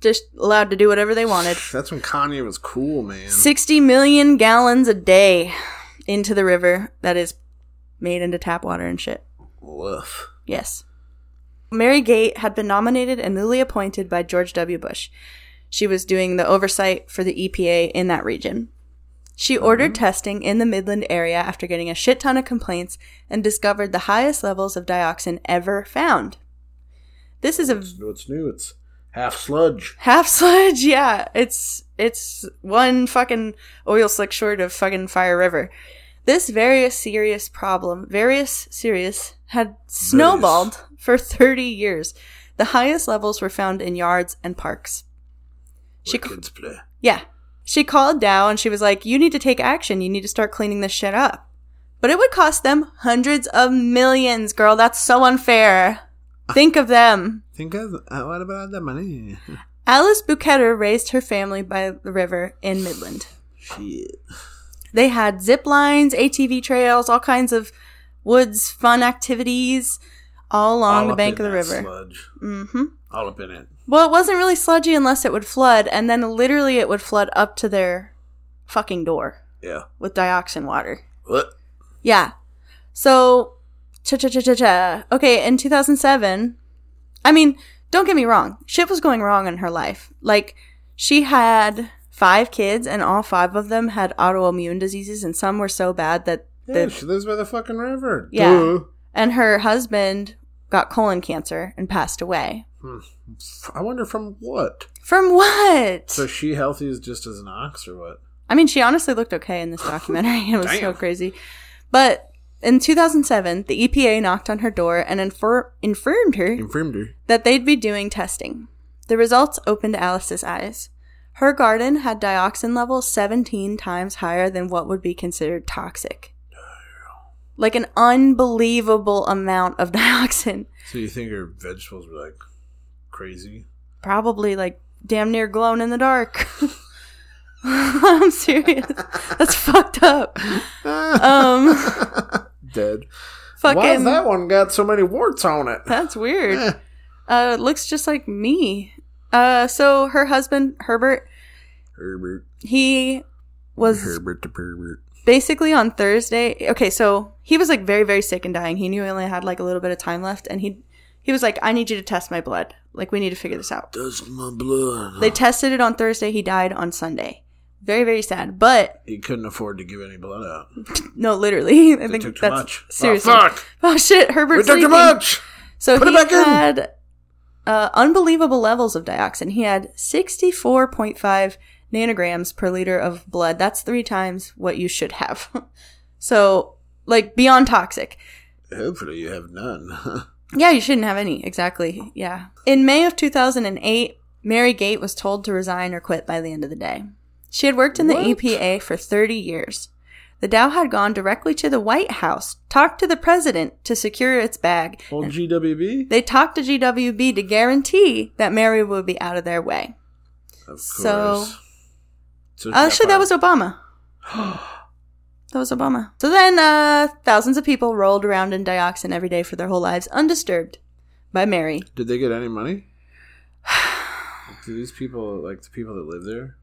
Just allowed to do whatever they wanted. That's when Kanye was cool, man. sixty million gallons a day into the river that is made into tap water and shit. Woof. Yes. Mary Gade had been nominated and newly appointed by George W. Bush. She was doing the oversight for the E P A in that region. She mm-hmm. ordered testing in the Midland area after getting a shit ton of complaints and discovered the highest levels of dioxin ever found. This is a... It's, it's new. It's half sludge. Half sludge, yeah. It's it's one fucking oil slick short of fucking Fire River. This very serious problem, various serious, had snowballed for thirty years. The highest levels were found in yards and parks. She ca- kids play. Yeah. She called Dow and she was like, you need to take action. You need to start cleaning this shit up. But it would cost them hundreds of millions, girl. That's so unfair. Think of them. Think of uh, what about the money? Alice Buketter raised her family by the river in Midland. Shit. They had zip lines, A T V trails, all kinds of woods fun activities all along all the bank of the river. Sludge. Mm-hmm. All up in it. Well, it wasn't really sludgy unless it would flood, and then literally it would flood up to their fucking door. Yeah. With dioxin water. What? Yeah. So, cha cha cha cha cha. Okay, in two thousand seven, I mean, don't get me wrong. Shit was going wrong in her life. Like, she had five kids, and all five of them had autoimmune diseases, and some were so bad that... Yeah, she lives by the fucking river. Yeah. Duh. And her husband got colon cancer and passed away. Hmm. I wonder from what? From what? So she healthy is just as an ox or what? I mean, she honestly looked okay in this documentary. It was Damn. so crazy. But in two thousand seven, the E P A knocked on her door and infer- infirmed her, infirmed her that they'd be doing testing. The results opened Alice's eyes. Her garden had dioxin levels seventeen times higher than what would be considered toxic. Like an unbelievable amount of dioxin. So you think her vegetables were like crazy? Probably like damn near glowing in the dark. I'm serious. That's fucked up. Um, Dead. Fucking, why has that one got so many warts on it? That's weird. uh, it looks just like me. Uh, so her husband, Herbert. Herbert. He was... Herbert the pervert. Basically on Thursday, okay, so he was like very, very sick and dying. He knew he only had like a little bit of time left, and he he was like, I need you to test my blood. Like, we need to figure this out. Test my blood. They tested it on Thursday. He died on Sunday. Very, very sad, but... He couldn't afford to give any blood out. No, literally. I they think took too that's, much. Seriously. Oh, fuck. Oh, shit, Herbert's sleeping. We took too much. So Put he it back had in. Uh, unbelievable levels of dioxin. He had sixty-four point five nanograms per liter of blood. That's three times what you should have. So, like, beyond toxic. Hopefully you have none. Yeah, you shouldn't have any. Exactly. Yeah. In May of two thousand eight, Mary Gade was told to resign or quit by the end of the day. She had worked in the what? E P A for thirty years. The Dow had gone directly to the White House, talked to the president to secure its bag. Old G W B? They talked to G W B to guarantee that Mary would be out of their way. Of course. So... So Actually, that was Obama. That was Obama. So then uh, thousands of people rolled around in dioxin every day for their whole lives, undisturbed by Mary. Did they get any money? Like, do these people, like the people that live there?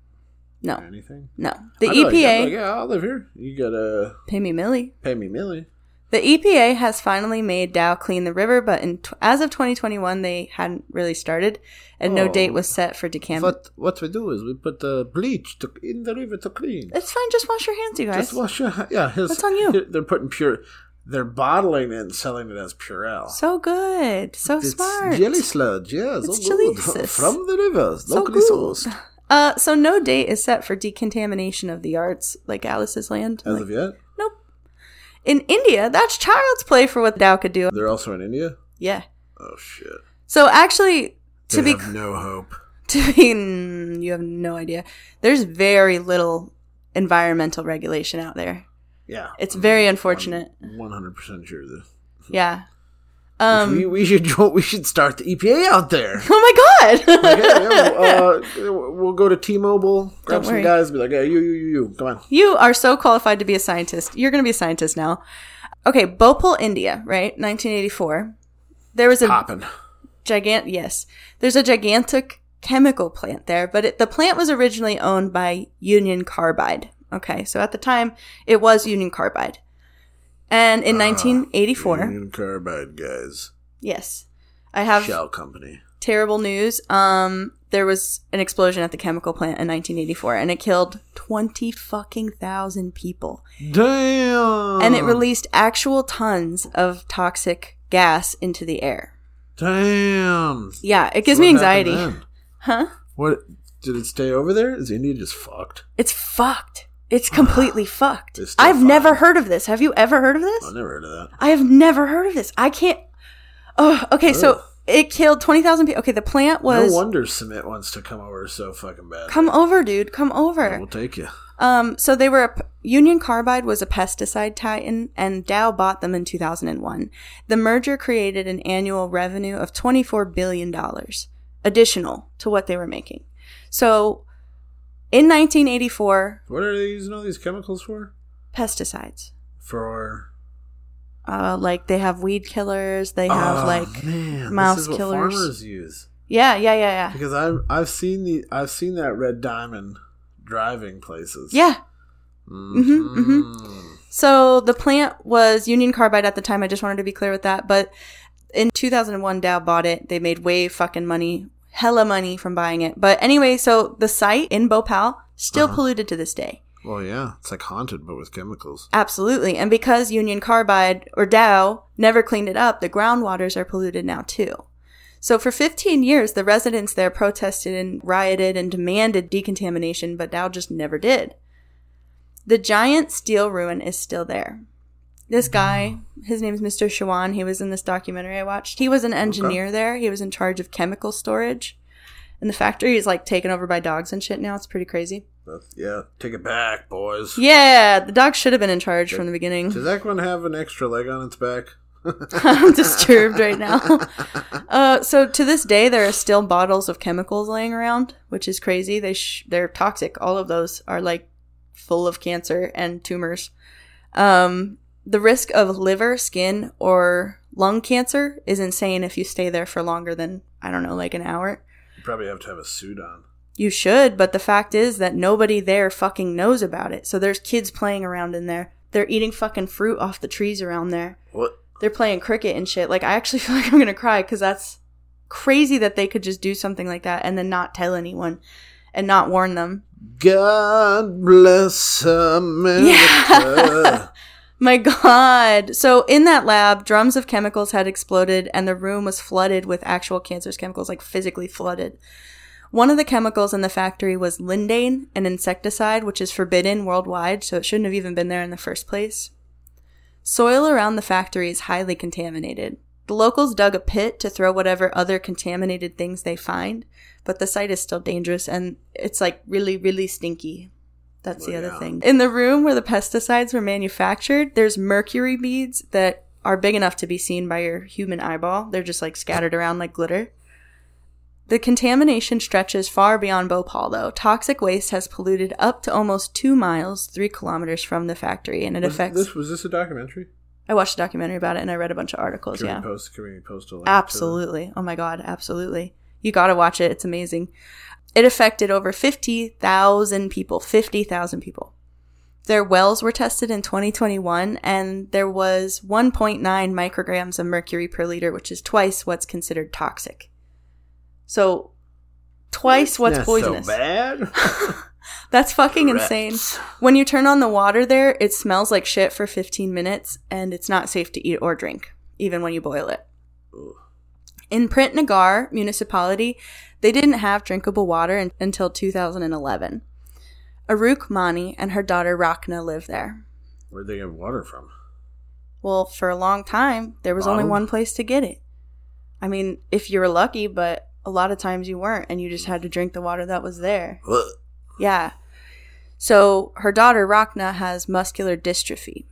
No. Anything? No. The I'd E P A. Like, I'd like, yeah, I'll live here. You gotta. Pay me Millie. Pay me Millie. The E P A has finally made Dow clean the river, but in t- as of twenty twenty-one, they hadn't really started, and oh. no date was set for decamping. What, what we do is we put the bleach to, in the river to clean. It's fine. Just wash your hands, you guys. Just wash your hands. Yeah. His, That's on you. They're putting pure, they're bottling it and selling it as Purell. So good. So it's smart. Jelly sludge. Yeah. It's so good. From the rivers. So locally good. Sourced. Uh, so no date is set for decontamination of the yards, like Alice's land. As like, of yet? Nope. In India, that's child's play for what Dow could do. They're also in India? Yeah. Oh, shit. So, actually, to they be... have no hope. To be... Mm, you have no idea. There's very little environmental regulation out there. Yeah. It's I'm very unfortunate. I'm one hundred percent sure of this. Yeah. Um, we, we, should, we should start the E P A out there. Oh, my God. Like, hey, yeah, uh, we'll go to T-Mobile, grab some guys, and be like, hey, you, you, you, you, come on. You are so qualified to be a scientist. You're going to be a scientist now. Okay, Bhopal, India, right? nineteen eighty-four. There was a Poppin'. gigant. Yes. There's a gigantic chemical plant there, but it, the plant was originally owned by Union Carbide. Okay, so at the time, it was Union Carbide. And in nineteen eighty-four... Uh, Union Carbide, guys. Yes. I have... Shell company. Terrible news. Um, there was an explosion at the chemical plant in nineteen eighty-four, and it killed twenty fucking thousand people. Damn! And it released actual tons of toxic gas into the air. Damn! Yeah, it gives what me anxiety. Then? Huh? What? Did it stay over there? Is India just fucked? It's fucked. It's completely fucked. It's I've fucked. never heard of this. Have you ever heard of this? I've never heard of that. I have never heard of this. I can't. Oh, okay. Ugh. So It killed twenty thousand people. Okay, the plant was... No wonder Cement wants to come over so fucking bad. Come over, dude. Come over. Yeah, we'll take you. Um, so they were... A, Union Carbide was a pesticide titan, and Dow bought them in two thousand one. The merger created an annual revenue of twenty-four billion dollars, additional to what they were making. So, in nineteen eighty-four... What are they using all these chemicals for? Pesticides. For... Uh, like they have weed killers, they have oh, like man. mouse this is what killers. Farmers use. Yeah, yeah, yeah, yeah. Because I've I've seen the I've seen that red diamond driving places. Yeah. Mm-hmm. Mm-hmm, mm-hmm. So the plant was Union Carbide at the time. I just wanted to be clear with that. But in two thousand one, Dow bought it. They made way fucking money, hella money from buying it. But anyway, so the site in Bhopal still uh-huh. polluted to this day. Well, yeah. It's like haunted, but with chemicals. Absolutely. And because Union Carbide, or Dow, never cleaned it up, the groundwaters are polluted now, too. So for fifteen years, the residents there protested and rioted and demanded decontamination, but Dow just never did. The giant steel ruin is still there. This guy, his name is Mister Shawan. He was in this documentary I watched. He was an engineer okay. there. He was in charge of chemical storage. And the factory is, like, taken over by dogs and shit now. It's pretty crazy. Yeah, take it back, boys. Yeah, the dog should have been in charge from the beginning. Does that one have an extra leg on its back? I'm disturbed right now. Uh, so to this day, there are still bottles of chemicals laying around, which is crazy. They sh- they're toxic. All of those are, like, full of cancer and tumors. Um, the risk of liver, skin, or lung cancer is insane if you stay there for longer than, I don't know, like an hour. You probably have to have a suit on. You should, but the fact is that nobody there fucking knows about it. So there's kids playing around in there. They're eating fucking fruit off the trees around there. What? They're playing cricket and shit. Like, I actually feel like I'm going to cry because that's crazy that they could just do something like that and then not tell anyone and not warn them. God bless America. Yeah. My God. So in that lab, drums of chemicals had exploded and the room was flooded with actual cancerous chemicals, like physically flooded. One of the chemicals in the factory was lindane, an insecticide, which is forbidden worldwide, so it shouldn't have even been there in the first place. Soil around the factory is highly contaminated. The locals dug a pit to throw whatever other contaminated things they find, but the site is still dangerous, and it's, like, really, really stinky. That's well, the other yeah. thing. In the room where the pesticides were manufactured, there's mercury beads that are big enough to be seen by your human eyeball. They're just, like, scattered around like glitter. The contamination stretches far beyond Bhopal, though. Toxic waste has polluted up to almost two miles, three kilometers from the factory, and it was affects... This, was this a documentary? I watched a documentary about it, and I read a bunch of articles, can yeah. We post, can we post a link? Absolutely. Oh, my God, absolutely. You got to watch it. It's amazing. It affected over fifty thousand people. fifty thousand people. Their wells were tested in twenty twenty-one, and there was one point nine micrograms of mercury per liter, which is twice what's considered toxic. So, twice what's That's poisonous. So bad. That's fucking Rats. insane. When you turn on the water there, it smells like shit for fifteen minutes, and it's not safe to eat or drink, even when you boil it. Ugh. In Print Nagar municipality, they didn't have drinkable water in- until two thousand eleven. Aruk Mani and her daughter Rakna live there. Where'd they get water from? Well, for a long time, there was Bottom? only one place to get it. I mean, if you were lucky, but... A lot of times you weren't, and you just had to drink the water that was there. Ugh. Yeah. So her daughter, Rakna, has muscular dystrophy.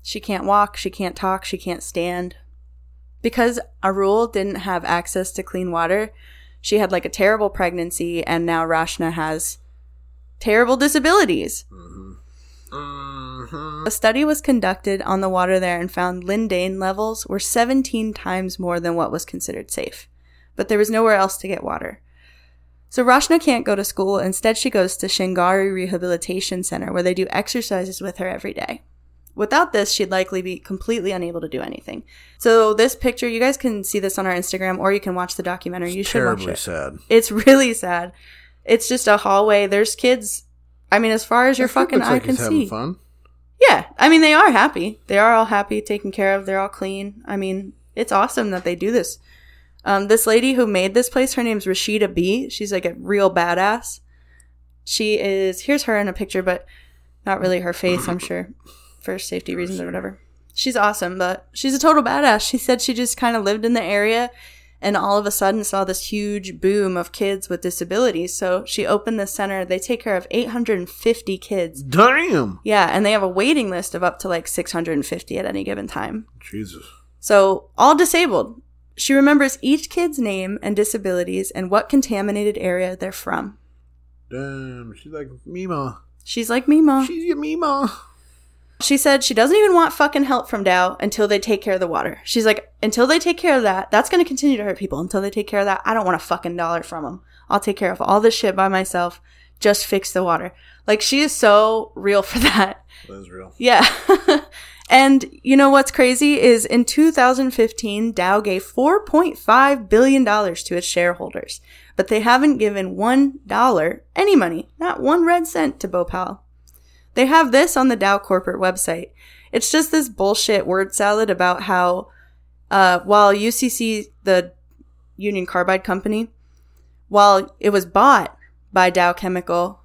She can't walk, she can't talk, she can't stand. Because Arul didn't have access to clean water, she had like a terrible pregnancy, and now Rashna has terrible disabilities. Mm-hmm. Mm-hmm. A study was conducted on the water there and found lindane levels were seventeen times more than what was considered safe. But there was nowhere else to get water. So Rashna can't go to school. Instead, she goes to Shingari Rehabilitation Center, where they do exercises with her every day. Without this, she'd likely be completely unable to do anything. So this picture, you guys can see this on our Instagram, or you can watch the documentary. It's you should watch it. It's terribly sad. It's really sad. It's just a hallway. There's kids. I mean, as far as your fucking eye can see. It's fun. Yeah. I mean, they are happy. They are all happy, taken care of. They're all clean. I mean, it's awesome that they do this. Um, this lady who made this place, her name's Rashida B. She's like a real badass. She is, here's her in a picture, but not really her face, I'm sure, for safety reasons or whatever. She's awesome, but she's a total badass. She said she just kind of lived in the area and all of a sudden saw this huge boom of kids with disabilities. So she opened this center. They take care of eight hundred fifty kids. Damn! Yeah, and they have a waiting list of up to like six hundred fifty at any given time. Jesus. So, all disabled. She remembers each kid's name and disabilities and what contaminated area they're from. Damn, she's like Mima. She's like Mima. She's your Mima. She said she doesn't even want fucking help from Dow until they take care of the water. She's like, until they take care of that, that's going to continue to hurt people. Until they take care of that, I don't want a fucking dollar from them. I'll take care of all this shit by myself. Just fix the water. Like, she is so real for that. That is real. Yeah. And you know what's crazy is in two thousand fifteen, Dow gave four point five billion dollars to its shareholders. But they haven't given one dollar, any money, not one red cent to Bhopal. They have this on the Dow corporate website. It's just this bullshit word salad about how uh, while U C C, the Union Carbide Company, while it was bought by Dow Chemical,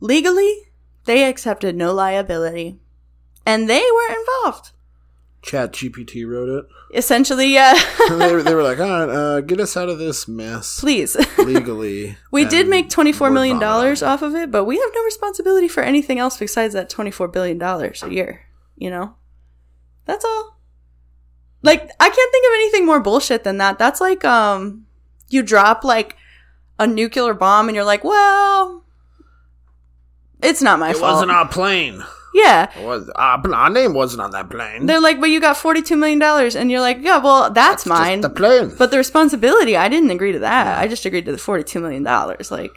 legally, they accepted no liability. And they were involved. Chat G P T wrote it. Essentially, yeah. they, were, they were like, all right, uh, get us out of this mess. Please. Legally. We did make twenty-four million dollars vomit. off of it, but we have no responsibility for anything else besides that twenty-four billion dollars a year. You know? That's all. Like, I can't think of anything more bullshit than that. That's like, um, you drop, like, a nuclear bomb and you're like, well, it's not my it fault. It wasn't our plane. Yeah. It was, uh, our name wasn't on that plane. They're like, but you got forty-two million dollars. And you're like, yeah, well, that's, that's mine. Just the plane. But the responsibility, I didn't agree to that. I just agreed to the forty-two million dollars. Like,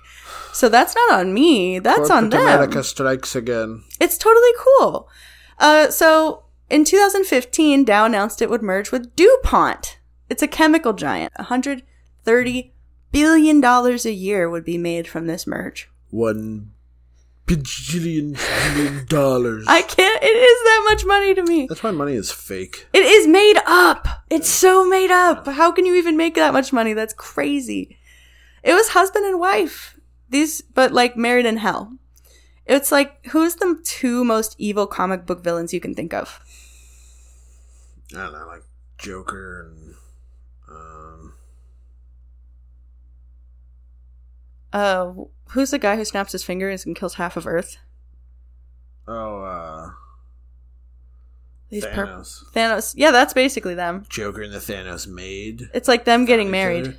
so that's not on me. That's Corporate on them. America strikes again. It's totally cool. Uh, so in two thousand fifteen, Dow announced it would merge with DuPont. It's a chemical giant. one hundred thirty billion dollars a year would be made from this merge. One bajillion billion dollars. I can't. It is that much money to me. That's why money is fake. It is made up. It's so made up. How can you even make that much money? That's crazy. It was husband and wife. These, but like married in hell. It's like, who's the two most evil comic book villains you can think of? I don't know, like Joker and um. Uh. Who's the guy who snaps his fingers and kills half of Earth? Oh, uh... These Thanos. Pur- Thanos. Yeah, that's basically them. Joker and the Thanos maid. It's like them getting married. Other.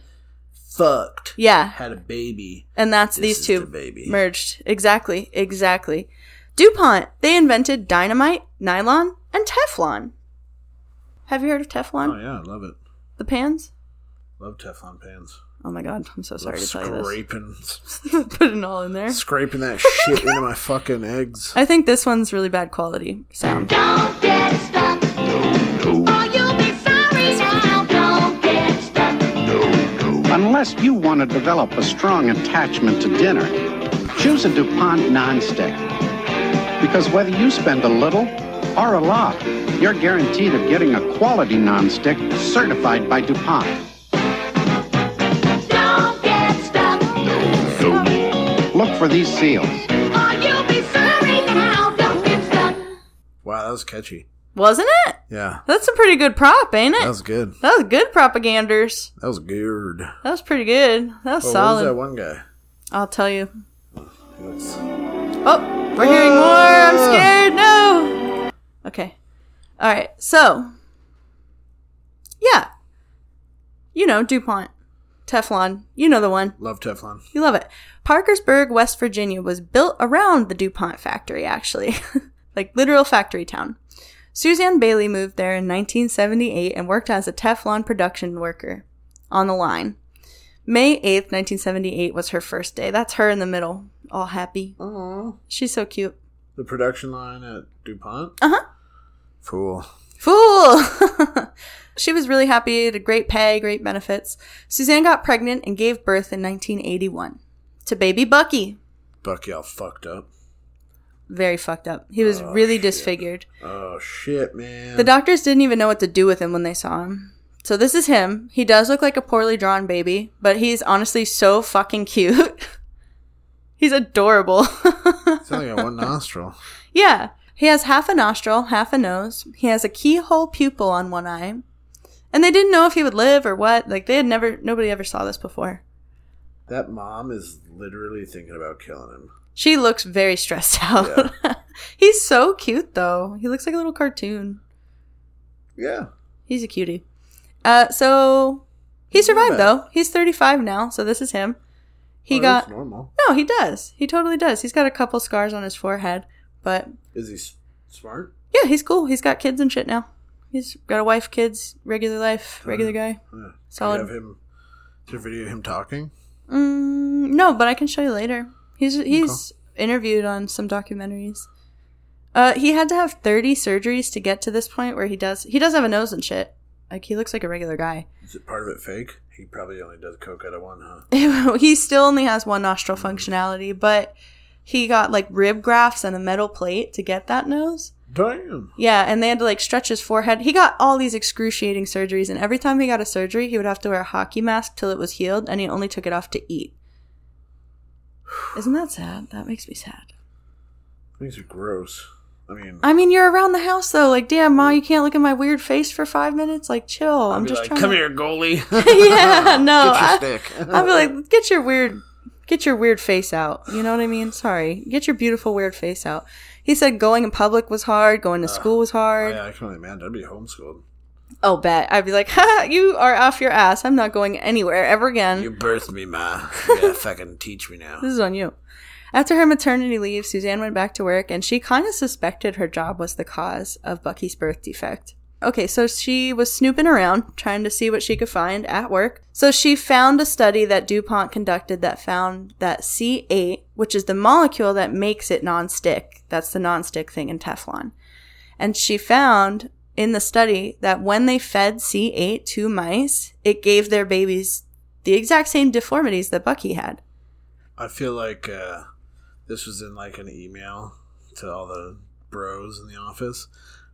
Fucked. Yeah. Had a baby. And that's this these two the baby. merged. Exactly. Exactly. DuPont. They invented dynamite, nylon, and Teflon. Have you heard of Teflon? Oh, yeah. I love it. The pans? Love Teflon pans. Oh my god, I'm so sorry to tell you this. Scraping. Putting it all in there. Scraping that shit into my fucking eggs. I think this one's really bad quality sound. Don't get stuck. No, no. Or you'll be sorry now. Don't get stuck. No, no. Unless you want to develop a strong attachment to dinner, choose a DuPont nonstick. Because whether you spend a little or a lot, you're guaranteed of getting a quality nonstick certified by DuPont. Look for these seals. Oh, you'll be sorry now. Don't get stuck. Wow, that was catchy. Wasn't it? Yeah. That's a pretty good prop, ain't it? That was good. That was good propaganders. That was good. That was pretty good. That was well, solid. What was that one guy? I'll tell you. Yes. Oh, we're oh. hearing more. I'm scared. No. Okay. All right. So, yeah. You know, DuPont. Teflon. You know the one. Love Teflon. You love it. Parkersburg, West Virginia was built around the DuPont factory, actually. Like, literal factory town. Suzanne Bailey moved there in nineteen seventy-eight and worked as a Teflon production worker on the line. May eighth, nineteen seventy-eight was her first day. That's her in the middle, all happy. Aww. She's so cute. The production line at DuPont? Uh-huh. Fool. Fool! She was really happy, had a great pay, great benefits. Suzanne got pregnant and gave birth in nineteen eighty-one to baby Bucky. Bucky all fucked up. Very fucked up. He was oh, really shit. disfigured. Oh, shit, man. The doctors didn't even know what to do with him when they saw him. So this is him. He does look like a poorly drawn baby, but he's honestly so fucking cute. He's adorable. He's only got one nostril. Yeah. He has half a nostril, half a nose. He has a keyhole pupil on one eye. And they didn't know if he would live or what. Like, they had never, nobody ever saw this before. That mom is literally thinking about killing him. She looks very stressed out. Yeah. He's so cute, though. He looks like a little cartoon. Yeah. He's a cutie. Uh, so he survived, though. He's thirty-five now, so this is him. He oh, got that's normal. No, he does. He totally does. He's got a couple scars on his forehead, but is he s- smart? Yeah, he's cool. He's got kids and shit now. He's got a wife, kids, regular life, regular uh, guy. Uh, Solid. Can you have him to video him talking? Mm, no, but I can show you later. He's he's okay. interviewed on some documentaries. Uh, he had to have thirty surgeries to get to this point where he does he does have a nose and shit. Like, he looks like a regular guy. Is it part of it fake? He probably only does coke out of one, huh? He still only has one nostril functionality, but he got, like, rib grafts and a metal plate to get that nose. Damn. Yeah, and they had to, like, stretch his forehead. He got all these excruciating surgeries, and every time he got a surgery, he would have to wear a hockey mask till it was healed, and he only took it off to eat. Isn't that sad? That makes me sad. Things are gross. I mean, I mean, you're around the house, though. Like, damn, Ma, you can't look at my weird face for five minutes? Like, chill. I'm just like, trying come to... here, goalie. Yeah, no. Get your I, stick. I'd be like, get your weird, get your weird face out. You know what I mean? Sorry. Get your beautiful, weird face out. He said going in public was hard. Going to uh, school was hard. I, I can only imagine. I'd be homeschooled. Oh, bet. I'd be like, ha, you are off your ass. I'm not going anywhere ever again. You birthed me, Ma. You gotta fucking teach me now. This is on you. After her maternity leave, Suzanne went back to work, and she kind of suspected her job was the cause of Bucky's birth defect. Okay, so she was snooping around, trying to see what she could find at work. So she found a study that DuPont conducted that found that C eight, which is the molecule that makes it nonstick, that's the nonstick thing in Teflon. And she found in the study that when they fed C eight to mice, it gave their babies the exact same deformities that Bucky had. I feel like... Uh... This was in, like, an email to all the bros in the office.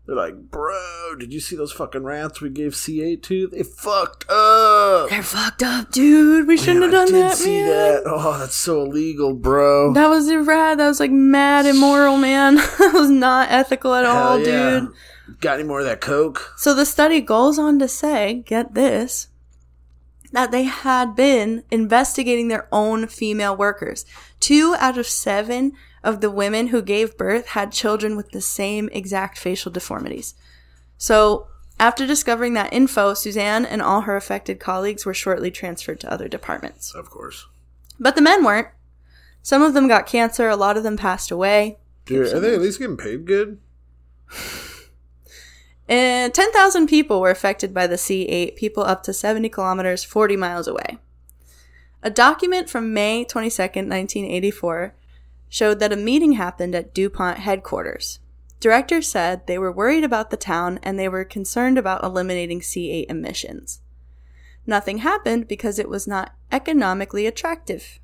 They're like, bro, did you see those fucking rats we gave C eight to? They fucked up. They're fucked up, dude. We shouldn't man, have done that, man. I did see that. Oh, that's so illegal, bro. That was rad. That was, like, mad immoral, man. That was not ethical at Hell all, yeah. dude. Got any more of that coke? So the study goes on to say, get this, that they had been investigating their own female workers. Two out of seven of the women who gave birth had children with the same exact facial deformities. So after discovering that info, Suzanne and all her affected colleagues were shortly transferred to other departments. Of course. But the men weren't. Some of them got cancer. A lot of them passed away. Dude, are they at least getting paid good? And ten thousand people were affected by the C eight, people up to seventy kilometers, forty miles away. A document from May twenty-second, nineteen eighty-four, showed that a meeting happened at DuPont headquarters. Directors said they were worried about the town and they were concerned about eliminating C eight emissions. Nothing happened because it was not economically attractive.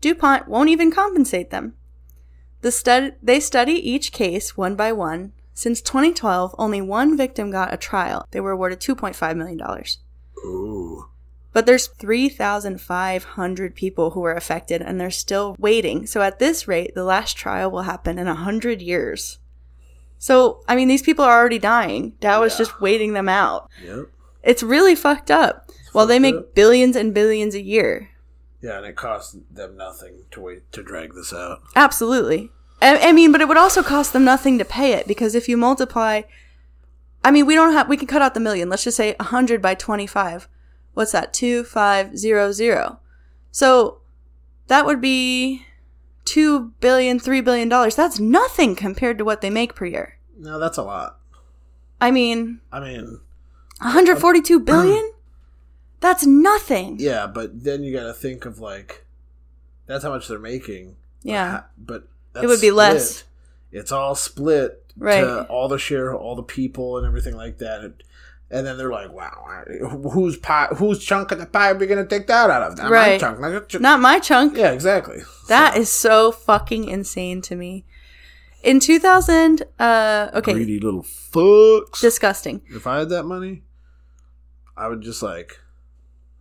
DuPont won't even compensate them. The stud- they study each case one by one. Since twenty twelve, only one victim got a trial. They were awarded two point five million dollars. Ooh. But there's three thousand five hundred people who were affected, and they're still waiting. So at this rate, the last trial will happen in one hundred years. So, I mean, these people are already dying. Dow yeah. is just waiting them out. Yep. It's really fucked up. It's well, fucked they make up. billions and billions a year. Yeah, and it costs them nothing to wait to drag this out. Absolutely. I mean, but it would also cost them nothing to pay it, because if you multiply, I mean, we don't have, we can cut out the million. Let's just say one hundred by twenty-five. What's that? two thousand five hundred. So that would be two billion dollars, three billion dollars. That's nothing compared to what they make per year. No, that's a lot. I mean, I mean, one hundred forty-two billion dollars? Um, that's nothing. Yeah, but then you got to think of, like, that's how much they're making. Yeah. But That's it would be split. less. It's all split right. to all the share, all the people, and everything like that. And, and then they're like, "Wow, whose pie? Whose chunk of the pie are we going to take that out of? Not right? My chunk, not, ch- not my chunk. Yeah, exactly. That so. is so fucking insane to me." In two thousand, uh, okay, greedy little fucks, disgusting. If I had that money, I would just like,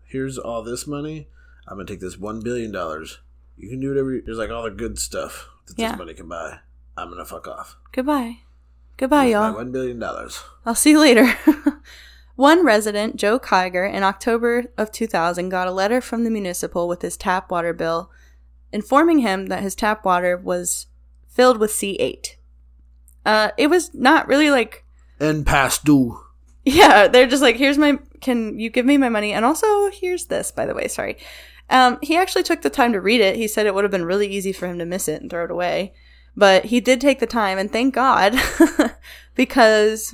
here's all this money. I'm going to take this one billion dollars. You can do whatever. You- There's like all the good stuff. That yeah. this money can buy. I'm gonna fuck off. Goodbye, goodbye, That's y'all. My one billion dollars. I'll see you later. One resident, Joe Kiger, in October of two thousand got a letter from the municipal with his tap water bill informing him that his tap water was filled with C eight. Uh, it was not really like... And past due. Yeah, they're just like, here's my... Can you give me my money? And also, here's this, by the way, sorry. Um, he actually took the time to read it. He said it would have been really easy for him to miss it and throw it away. But he did take the time, and thank God, because...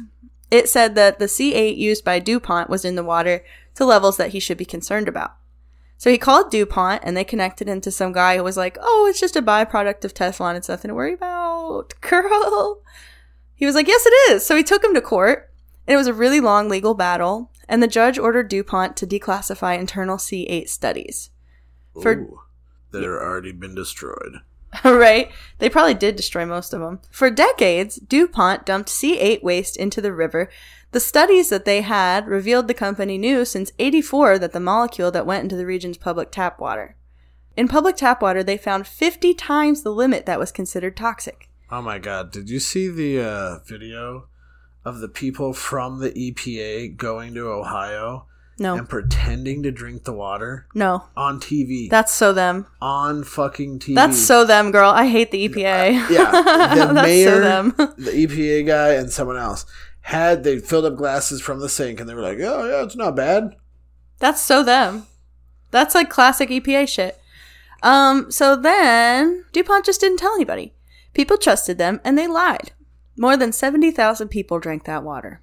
It said that the C eight used by DuPont was in the water to levels that he should be concerned about. So he called DuPont, and they connected him to some guy who was like, oh, it's just a byproduct of Teflon. It's nothing to worry about, girl. He was like, yes, it is. So he took him to court, and it was a really long legal battle, and the judge ordered DuPont to declassify internal C eight studies. For- Ooh, that had already been destroyed. Right? They probably did destroy most of them. For decades, DuPont dumped C eight waste into the river. The studies that they had revealed the company knew since eighty-four that the molecule that went into the region's public tap water. In public tap water, they found fifty times the limit that was considered toxic. Oh my God. Did you see the uh, video of the people from the E P A going to Ohio? No. And pretending to drink the water? No. On T V. That's so them. On fucking T V. That's so them, girl. I hate the E P A. Uh, yeah. The mayor, so them. The E P A guy, and someone else had, they filled up glasses from the sink, and they were like, oh, yeah, it's not bad. That's so them. That's like classic E P A shit. Um. So then, DuPont just didn't tell anybody. People trusted them, and they lied. More than seventy thousand people drank that water.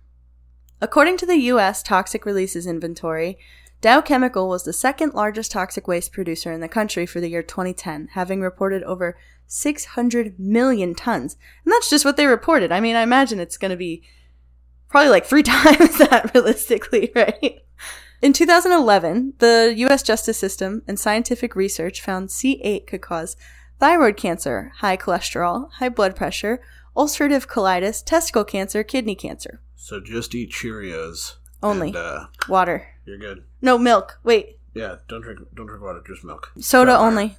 According to the U S Toxic Releases Inventory, Dow Chemical was the second largest toxic waste producer in the country for the year twenty ten, having reported over six hundred million tons. And that's just what they reported. I mean, I imagine it's going to be probably like three times that realistically, right? In two thousand eleven, the U S justice system and scientific research found C eight could cause thyroid cancer, high cholesterol, high blood pressure, ulcerative colitis, testicle cancer, kidney cancer. So just eat Cheerios. Only. And, uh, water. You're good. No, milk. Wait. Yeah, don't drink Don't drink water, just milk. Soda no, only.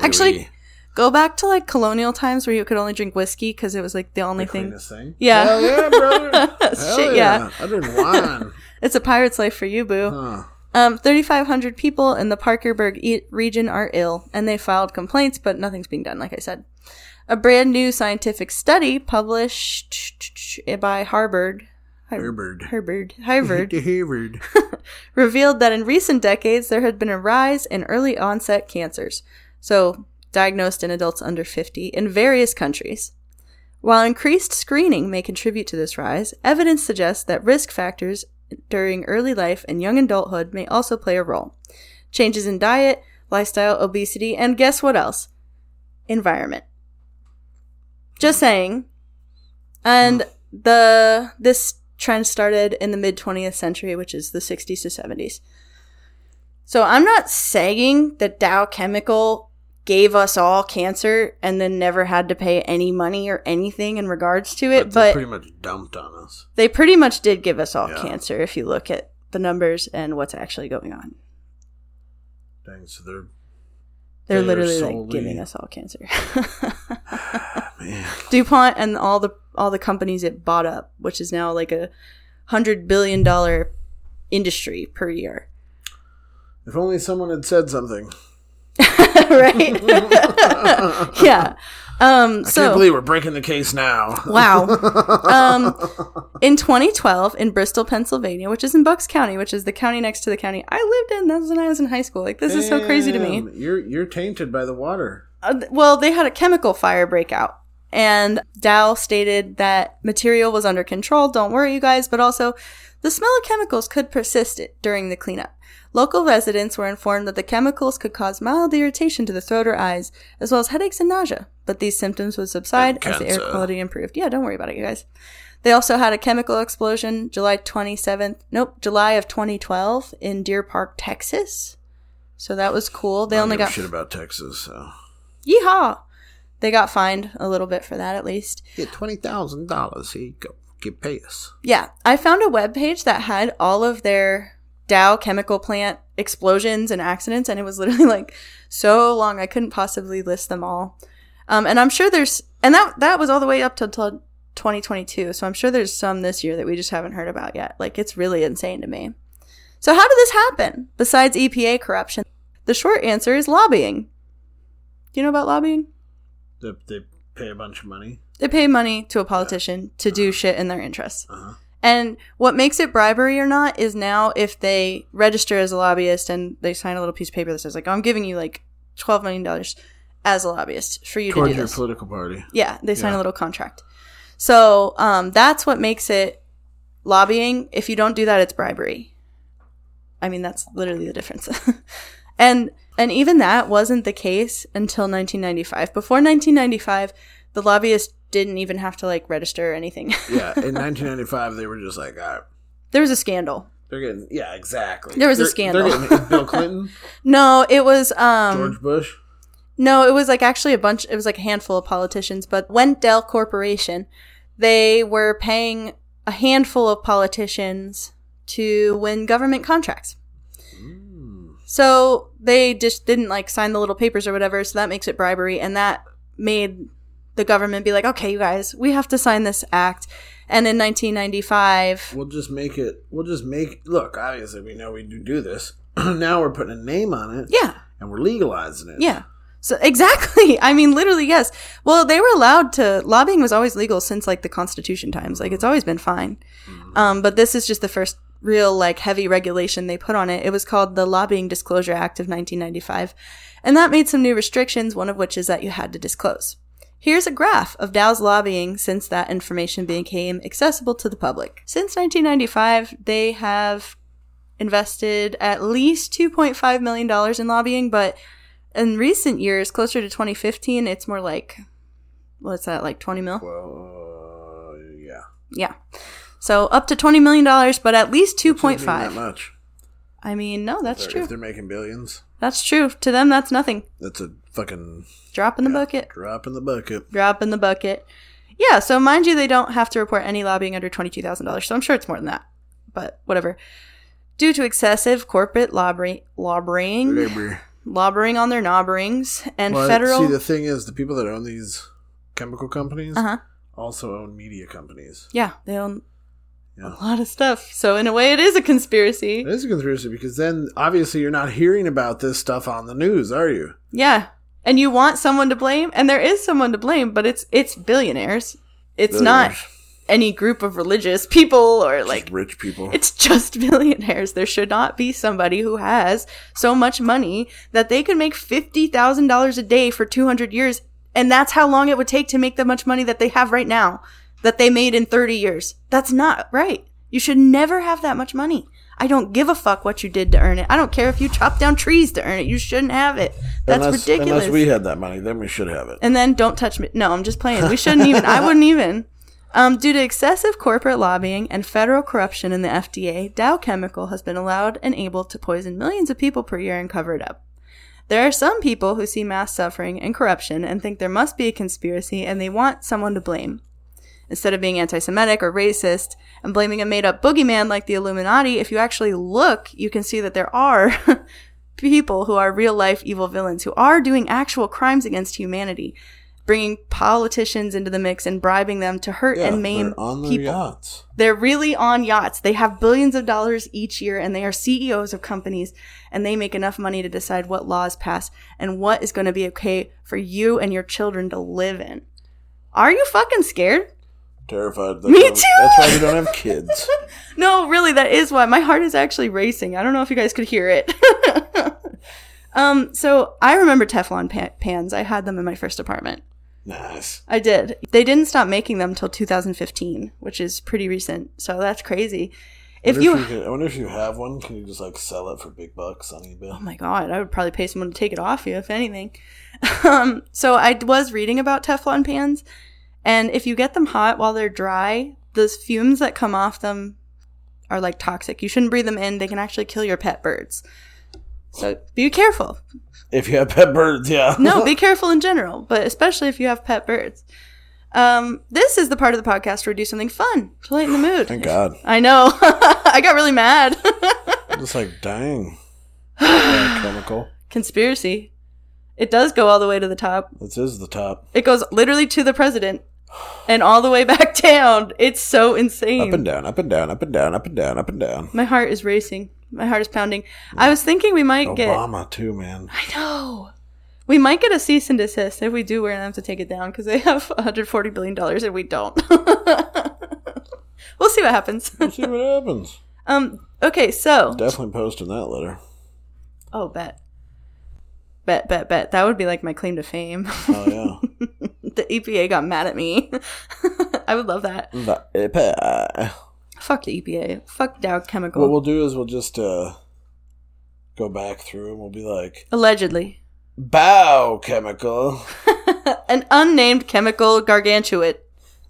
Actually, go back to like colonial times where you could only drink whiskey because it was like the only the thing. thing. Yeah. Hell yeah, brother. Hell Shit, yeah. yeah. I drink wine. It's a pirate's life for you, boo. Huh. Um, thirty-five hundred people in the Parkerburg e- region are ill, and they filed complaints, but nothing's being done, like I said. A brand new scientific study published by Harvard, Harvard, Harvard, Harvard, Harvard. revealed that in recent decades there had been a rise in early onset cancers, so diagnosed in adults under fifty, in various countries. While increased screening may contribute to this rise, evidence suggests that risk factors during early life and young adulthood may also play a role. Changes in diet, lifestyle, obesity, and guess what else? Environment. Just saying. And the this trend started in the mid-twentieth century, which is the sixties to seventies. So I'm not saying that Dow Chemical gave us all cancer and then never had to pay any money or anything in regards to it. But, but they pretty much dumped on us. They pretty much did give us all yeah. cancer if you look at the numbers and what's actually going on. Dang, so they're... They're they literally solely... like giving us all cancer. Man. DuPont and all the all the companies it bought up, which is now like a hundred billion dollar industry per year. If only someone had said something. Right? Yeah. Um, I so, can't believe we're breaking the case now. Wow. Um, in twenty twelve, in Bristol, Pennsylvania, which is in Bucks County, which is the county next to the county I lived in. That was when I was in high school. Like, this Damn, is so crazy to me. You're you're tainted by the water. Uh, well, they had a chemical fire breakout, and Dow stated that material was under control. Don't worry, you guys. But also, the smell of chemicals could persist during the cleanup. Local residents were informed that the chemicals could cause mild irritation to the throat or eyes, as well as headaches and nausea. But these symptoms would subside as the air quality improved. Yeah, don't worry about it, you guys. They also had a chemical explosion July twenty-seventh, nope, July of twenty twelve in Deer Park, Texas. So that was cool. They I only got shit about Texas. So. Yeehaw! They got fined a little bit for that, at least. Yeah, twenty thousand dollars. Here you go. Get pay us. Yeah, I found a webpage that had all of their Dow Chemical plant explosions and accidents, and it was literally like so long I couldn't possibly list them all. Um, and I'm sure there's, and that that was all the way up to, to twenty twenty-two, so I'm sure there's some this year that we just haven't heard about yet. Like, it's really insane to me. So how did this happen? Besides E P A corruption, the short answer is lobbying. Do you know about lobbying? They, they pay a bunch of money. They pay money to a politician yeah. to uh-huh. do shit in their interests. Uh-huh. And what makes it bribery or not is now if they register as a lobbyist and they sign a little piece of paper that says, like, oh, I'm giving you, like, twelve million dollars as a lobbyist for you Towards to do this. Towards your political party. Yeah, they sign yeah. a little contract. So um, that's what makes it lobbying. If you don't do that, it's bribery. I mean, that's literally the difference. and and even that wasn't the case until nineteen ninety-five. Before nineteen ninety-five, the lobbyists didn't even have to, like, register or anything. yeah, in nineteen ninety-five, they were just like, all right. There was a scandal. They're getting, yeah, exactly. There was they're, a scandal. They're getting Bill Clinton? No, it was... Um, George Bush? No, it was, like, actually a bunch, it was, like, a handful of politicians, but Wendell Corporation, they were paying a handful of politicians to win government contracts. Ooh. So they just didn't, like, sign the little papers or whatever, so that makes it bribery, and that made... the government be like, okay, you guys, we have to sign this act. And in nineteen ninety-five, we'll just make it we'll just make look, obviously we know we do do this. Now we're putting a name on it, yeah, and we're legalizing it. Yeah, so exactly. I mean, literally, yes. Well, they were allowed to. Lobbying was always legal since, like, the Constitution times. Like, it's always been fine. Mm-hmm. um but this is just the first real, like, heavy regulation they put on it. It was called the Lobbying Disclosure Act of nineteen ninety-five, and that made some new restrictions, one of which is that you had to disclose. Here's a graph of Dow's lobbying since that information became accessible to the public. Since nineteen ninety-five, they have invested at least two point five million dollars in lobbying, but in recent years, closer to twenty fifteen, it's more like, what's that, like twenty mil? Well, uh, yeah. Yeah. So up to twenty million dollars, but at least two point five. That much. I mean, no, that's if true. If they're making billions. That's true. To them, that's nothing. That's a fucking... Drop in the yeah, bucket. Drop in the bucket. Drop in the bucket. Yeah, so mind you, they don't have to report any lobbying under twenty-two thousand dollars, so I'm sure it's more than that. But whatever. Due to excessive corporate lobbying, lobbying, lobbying on their knobberings, and well, federal... See, the thing is, the people that own these chemical companies uh-huh. also own media companies. Yeah, they own... Yeah. A lot of stuff. So in a way, it is a conspiracy. It is a conspiracy because then obviously you're not hearing about this stuff on the news, are you? Yeah. And you want someone to blame, and there is someone to blame, but it's it's billionaires. It's billionaires. Not any group of religious people or just like rich people. It's just billionaires. There should not be somebody who has so much money that they can make fifty thousand dollars a day for two hundred years, and that's how long it would take to make the much money that they have right now. That they made in thirty years. That's not right. You should never have that much money. I don't give a fuck what you did to earn it. I don't care if you chopped down trees to earn it. You shouldn't have it. That's unless, ridiculous. Unless we had that money, then we should have it. And then don't touch me. No, I'm just playing. We shouldn't even. I wouldn't even. Um, due to excessive corporate lobbying and federal corruption in the F D A, Dow Chemical has been allowed and able to poison millions of people per year and cover it up. There are some people who see mass suffering and corruption and think there must be a conspiracy, and they want someone to blame. Instead of being anti-Semitic or racist and blaming a made-up boogeyman like the Illuminati, if you actually look, you can see that there are people who are real-life evil villains who are doing actual crimes against humanity, bringing politicians into the mix and bribing them to hurt yeah, and maim they're on their people. Yachts. They're really on yachts. They have billions of dollars each year, and they are C E Os of companies, and they make enough money to decide what laws pass and what is going to be okay for you and your children to live in. Are you fucking scared? Terrified. That's me too. That's why we don't have kids. No, really, that is why my heart is actually racing. I don't know if you guys could hear it. um, so I remember Teflon pa- pans. I had them in my first apartment. Nice. I did. They didn't stop making them till two thousand fifteen, which is pretty recent. So that's crazy. If I you, if you could, I wonder if you have one. Can you just like sell it for big bucks on eBay? Oh my god, I would probably pay someone to take it off you, if anything. um, so I was reading about Teflon pans. And if you get them hot while they're dry, those fumes that come off them are, like, toxic. You shouldn't breathe them in. They can actually kill your pet birds. So be careful. If you have pet birds, yeah. No, be careful in general, but especially if you have pet birds. Um, this is the part of the podcast where we do something fun to lighten the mood. Thank God. I know. I got really mad. I'm just like, dang. Chemical. Conspiracy. It does go all the way to the top. This is the top. It goes literally to the president. and all the way back down. It's so insane. Up and down, up and down, up and down, up and down, up and down. My heart is racing. My heart is pounding. Yeah. I was thinking we might Obama get... Obama, too, man. I know. We might get a cease and desist. If we do, we're going to have to take it down because they have one hundred forty billion dollars and we don't. We'll see what happens. We'll see what happens. Um. Okay, so... Definitely posting that letter. Oh, bet. Bet, bet, bet. That would be like my claim to fame. Oh, yeah. The E P A got mad at me. I would love that. The E P A. Fuck the E P A. Fuck Dow Chemical. What we'll do is we'll just uh, go back through and we'll be like... Allegedly. Bow Chemical. An unnamed chemical gargantuan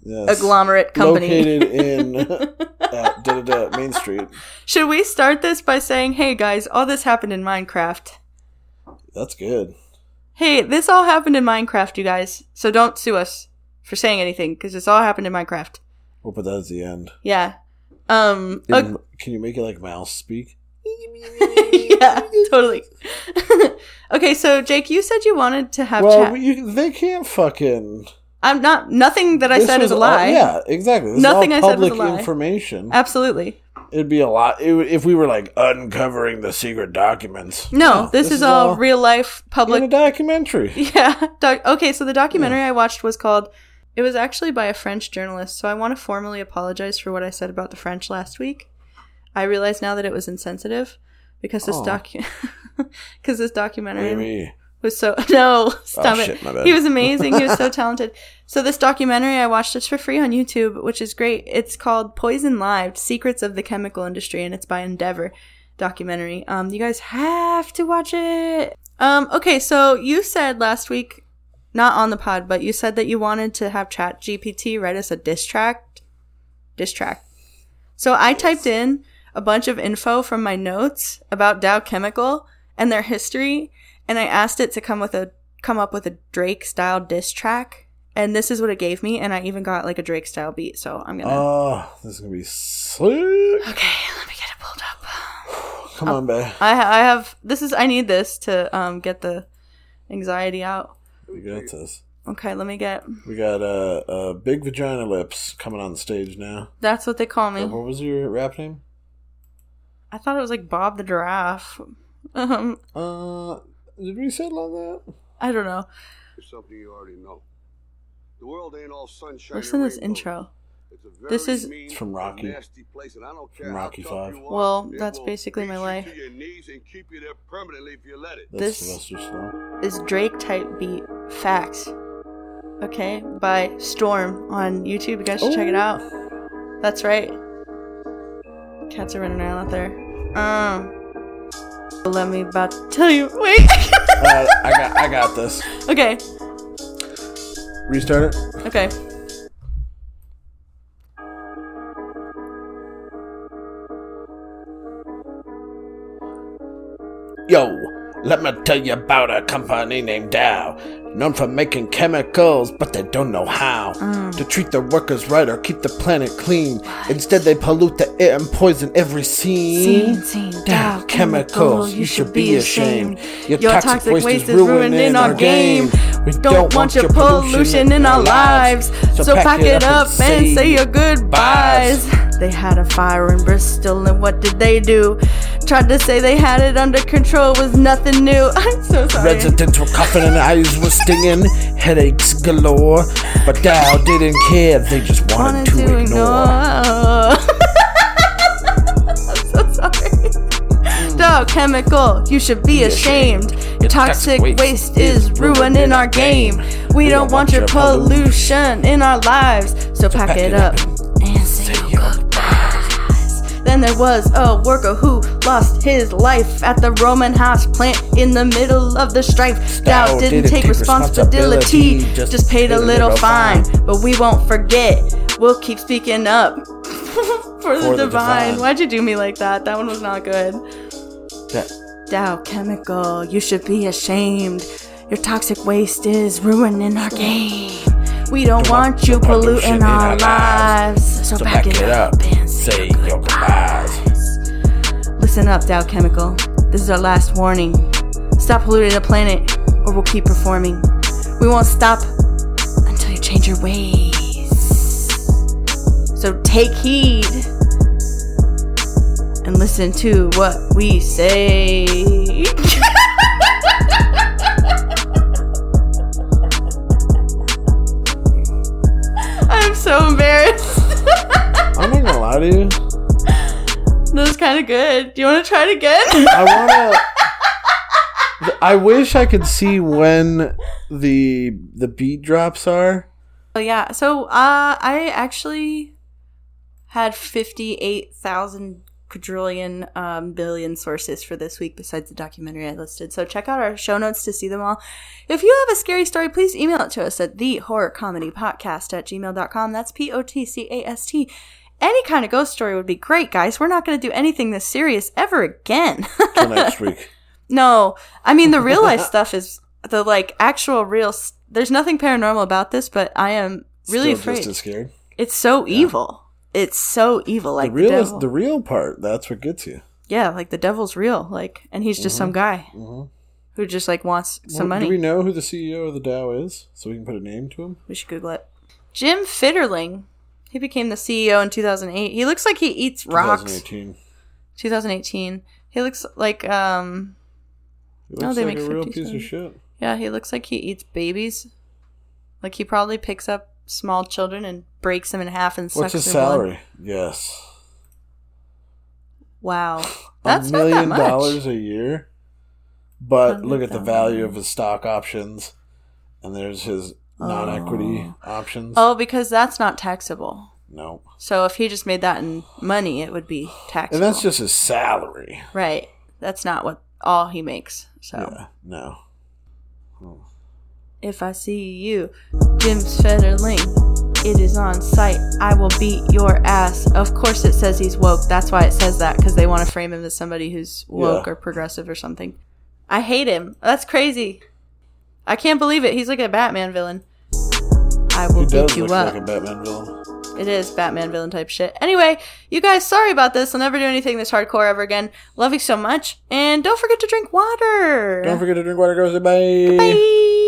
yes. agglomerate company. Located in at da-da-da, Main Street. Should we start this by saying, hey, guys, all this happened in Minecraft? That's good. Hey, this all happened in Minecraft, you guys. So don't sue us for saying anything, because this all happened in Minecraft. We'll put that at the end. Yeah. Um. In, okay. Can you make it like mouse speak? Yeah, totally. Okay, so Jake, you said you wanted to have well, chat. Well, you, they can't fucking... I'm not... Nothing that I this said is a lie. All, yeah, exactly. This nothing is all I said is a lie. Public information. Absolutely. It'd be a lot it would, if we were like uncovering the secret documents. No, yeah, this, this is, is all real life public. In a documentary. Yeah. Doc- okay, so the documentary yeah. I watched was called, it was actually by a French journalist, so I want to formally apologize for what I said about the French last week. I realize now that it was insensitive because this, oh. docu- cause this documentary Maybe. was so... No, stop oh, it. Shit, my bad. He was amazing. He was so talented. So this documentary, I watched it for free on YouTube, which is great. It's called Poison Lived, Secrets of the Chemical Industry, and it's by Endeavor documentary. Um, you guys have to watch it. Um, okay, so you said last week, not on the pod, but you said that you wanted to have Chat G P T write us a diss track. Diss track. So I yes. typed in a bunch of info from my notes about Dow Chemical and their history, and I asked it to come with a come up with a Drake-style diss track. And this is what it gave me, and I even got like a Drake style beat, so I'm gonna... Oh, this is gonna be sick. Okay, let me get it pulled up. Come um, on, babe. I, ha- I have... This is... I need this to um get the anxiety out. We got this. Okay, let me get... We got uh, uh, Big Vagina Lips coming on stage now. That's what they call me. What was your rap name? I thought it was like Bob the Giraffe. Um, uh, did we settle on that? I don't know. Something you already know. The world ain't all sunshine. Listen to this intro. This is it's from Rocky. Place, and I don't care from Rocky Five. Well, that's basically my life. This is Drake type beat. Facts. Okay, by Storm on YouTube. You guys should oh. check it out. That's right. Cats are running around out there. Um. Let me about to tell you. Wait. uh, I got. I got this. Okay. Restart it. Okay. Yo, let me tell you about a company named Dow. Known for making chemicals, but they don't know how. Mm. To treat their workers right or keep the planet clean. What? Instead, they pollute the air and poison every scene. Scene, scene. Dow Chemicals, you should be ashamed. Your, your toxic, toxic waste, waste is ruining our game. game. We don't, don't want your pollution, pollution in our lives. So, so pack it up and, and say your goodbyes. They had a fire in Bristol, and what did they do? Tried to say they had it under control, was nothing new. I'm so sorry. Residents were coughing and eyes were stinging, headaches galore, but Dow didn't care, they just wanted, wanted to, to ignore. ignore. I'm so sorry. Dow Chemical, you should be ashamed. Your toxic waste is ruining our game. We don't want your pollution in our lives, so pack it up and say your goodbyes. Then there was a worker who lost his life at the Roman House plant in the middle of the strife. Dow didn't take responsibility, just, just paid a little fine. But we won't forget, we'll keep speaking up for the divine. Why'd you do me like that? That one was not good. Dow Chemical, you should be ashamed. Your toxic waste is ruining our game. We don't want you polluting our lives. So back it up and say your goodbyes. Listen up, Dow Chemical. This is our last warning. Stop polluting the planet, or we'll keep performing. We won't stop until you change your ways. So take heed and listen to what we say. I'm so embarrassed. I'm not gonna lie to you. That was kind of good. Do you want to try it again? I want to... I wish I could see when the the beat drops are. Oh yeah, so uh, I actually had fifty-eight thousand quadrillion um, billion sources for this week besides the documentary I listed. So check out our show notes to see them all. If you have a scary story, please email it to us at the horror comedy podcast at gmail dot com. That's P O T C A S T. Any kind of ghost story would be great, guys. We're not going to do anything this serious ever again. Till next week. No, I mean, the real life stuff is the, like, actual real... St- There's nothing paranormal about this, but I am really Still afraid. Just as scared. It's so yeah. evil. It's so evil. Like, the real, the devil. Is the real part. That's what gets you. Yeah, like, the devil's real. Like, and he's just mm-hmm. some guy mm-hmm. who just, like, wants some well, money. Do we know who the C E O of the Dow is so we can put a name to him? We should Google it. Jim Fitterling. He became the C E O in two thousand eight. He looks like he eats rocks. twenty eighteen. twenty eighteen. He looks like, um... He looks no, they like make a real piece of shit. Yeah, he looks like he eats babies. Like, he probably picks up small children and breaks them in half and sucks them. What's his salary? Blood. Yes. Wow. That's a million not that much. dollars a year. But look at the value of his stock options. And there's his oh. non-equity options. Oh, because that's not taxable. No. So if he just made that in money, it would be taxable. And that's just his salary. Right. That's not what... all he makes. So yeah, no. Oh. If I see you, Jim Fetterling, it is on sight. I will beat your ass. Of course it says he's woke. That's why it says that, because they want to frame him as somebody who's woke yeah. or progressive or something. I hate him. That's crazy. I can't believe it. He's like a Batman villain. I will he beat does you look up. Like a Batman villain. It is Batman villain type shit. Anyway, you guys, sorry about this. I'll never do anything this hardcore ever again. Love you so much. And don't forget to drink water. Don't forget to drink water, girls. Bye. Bye.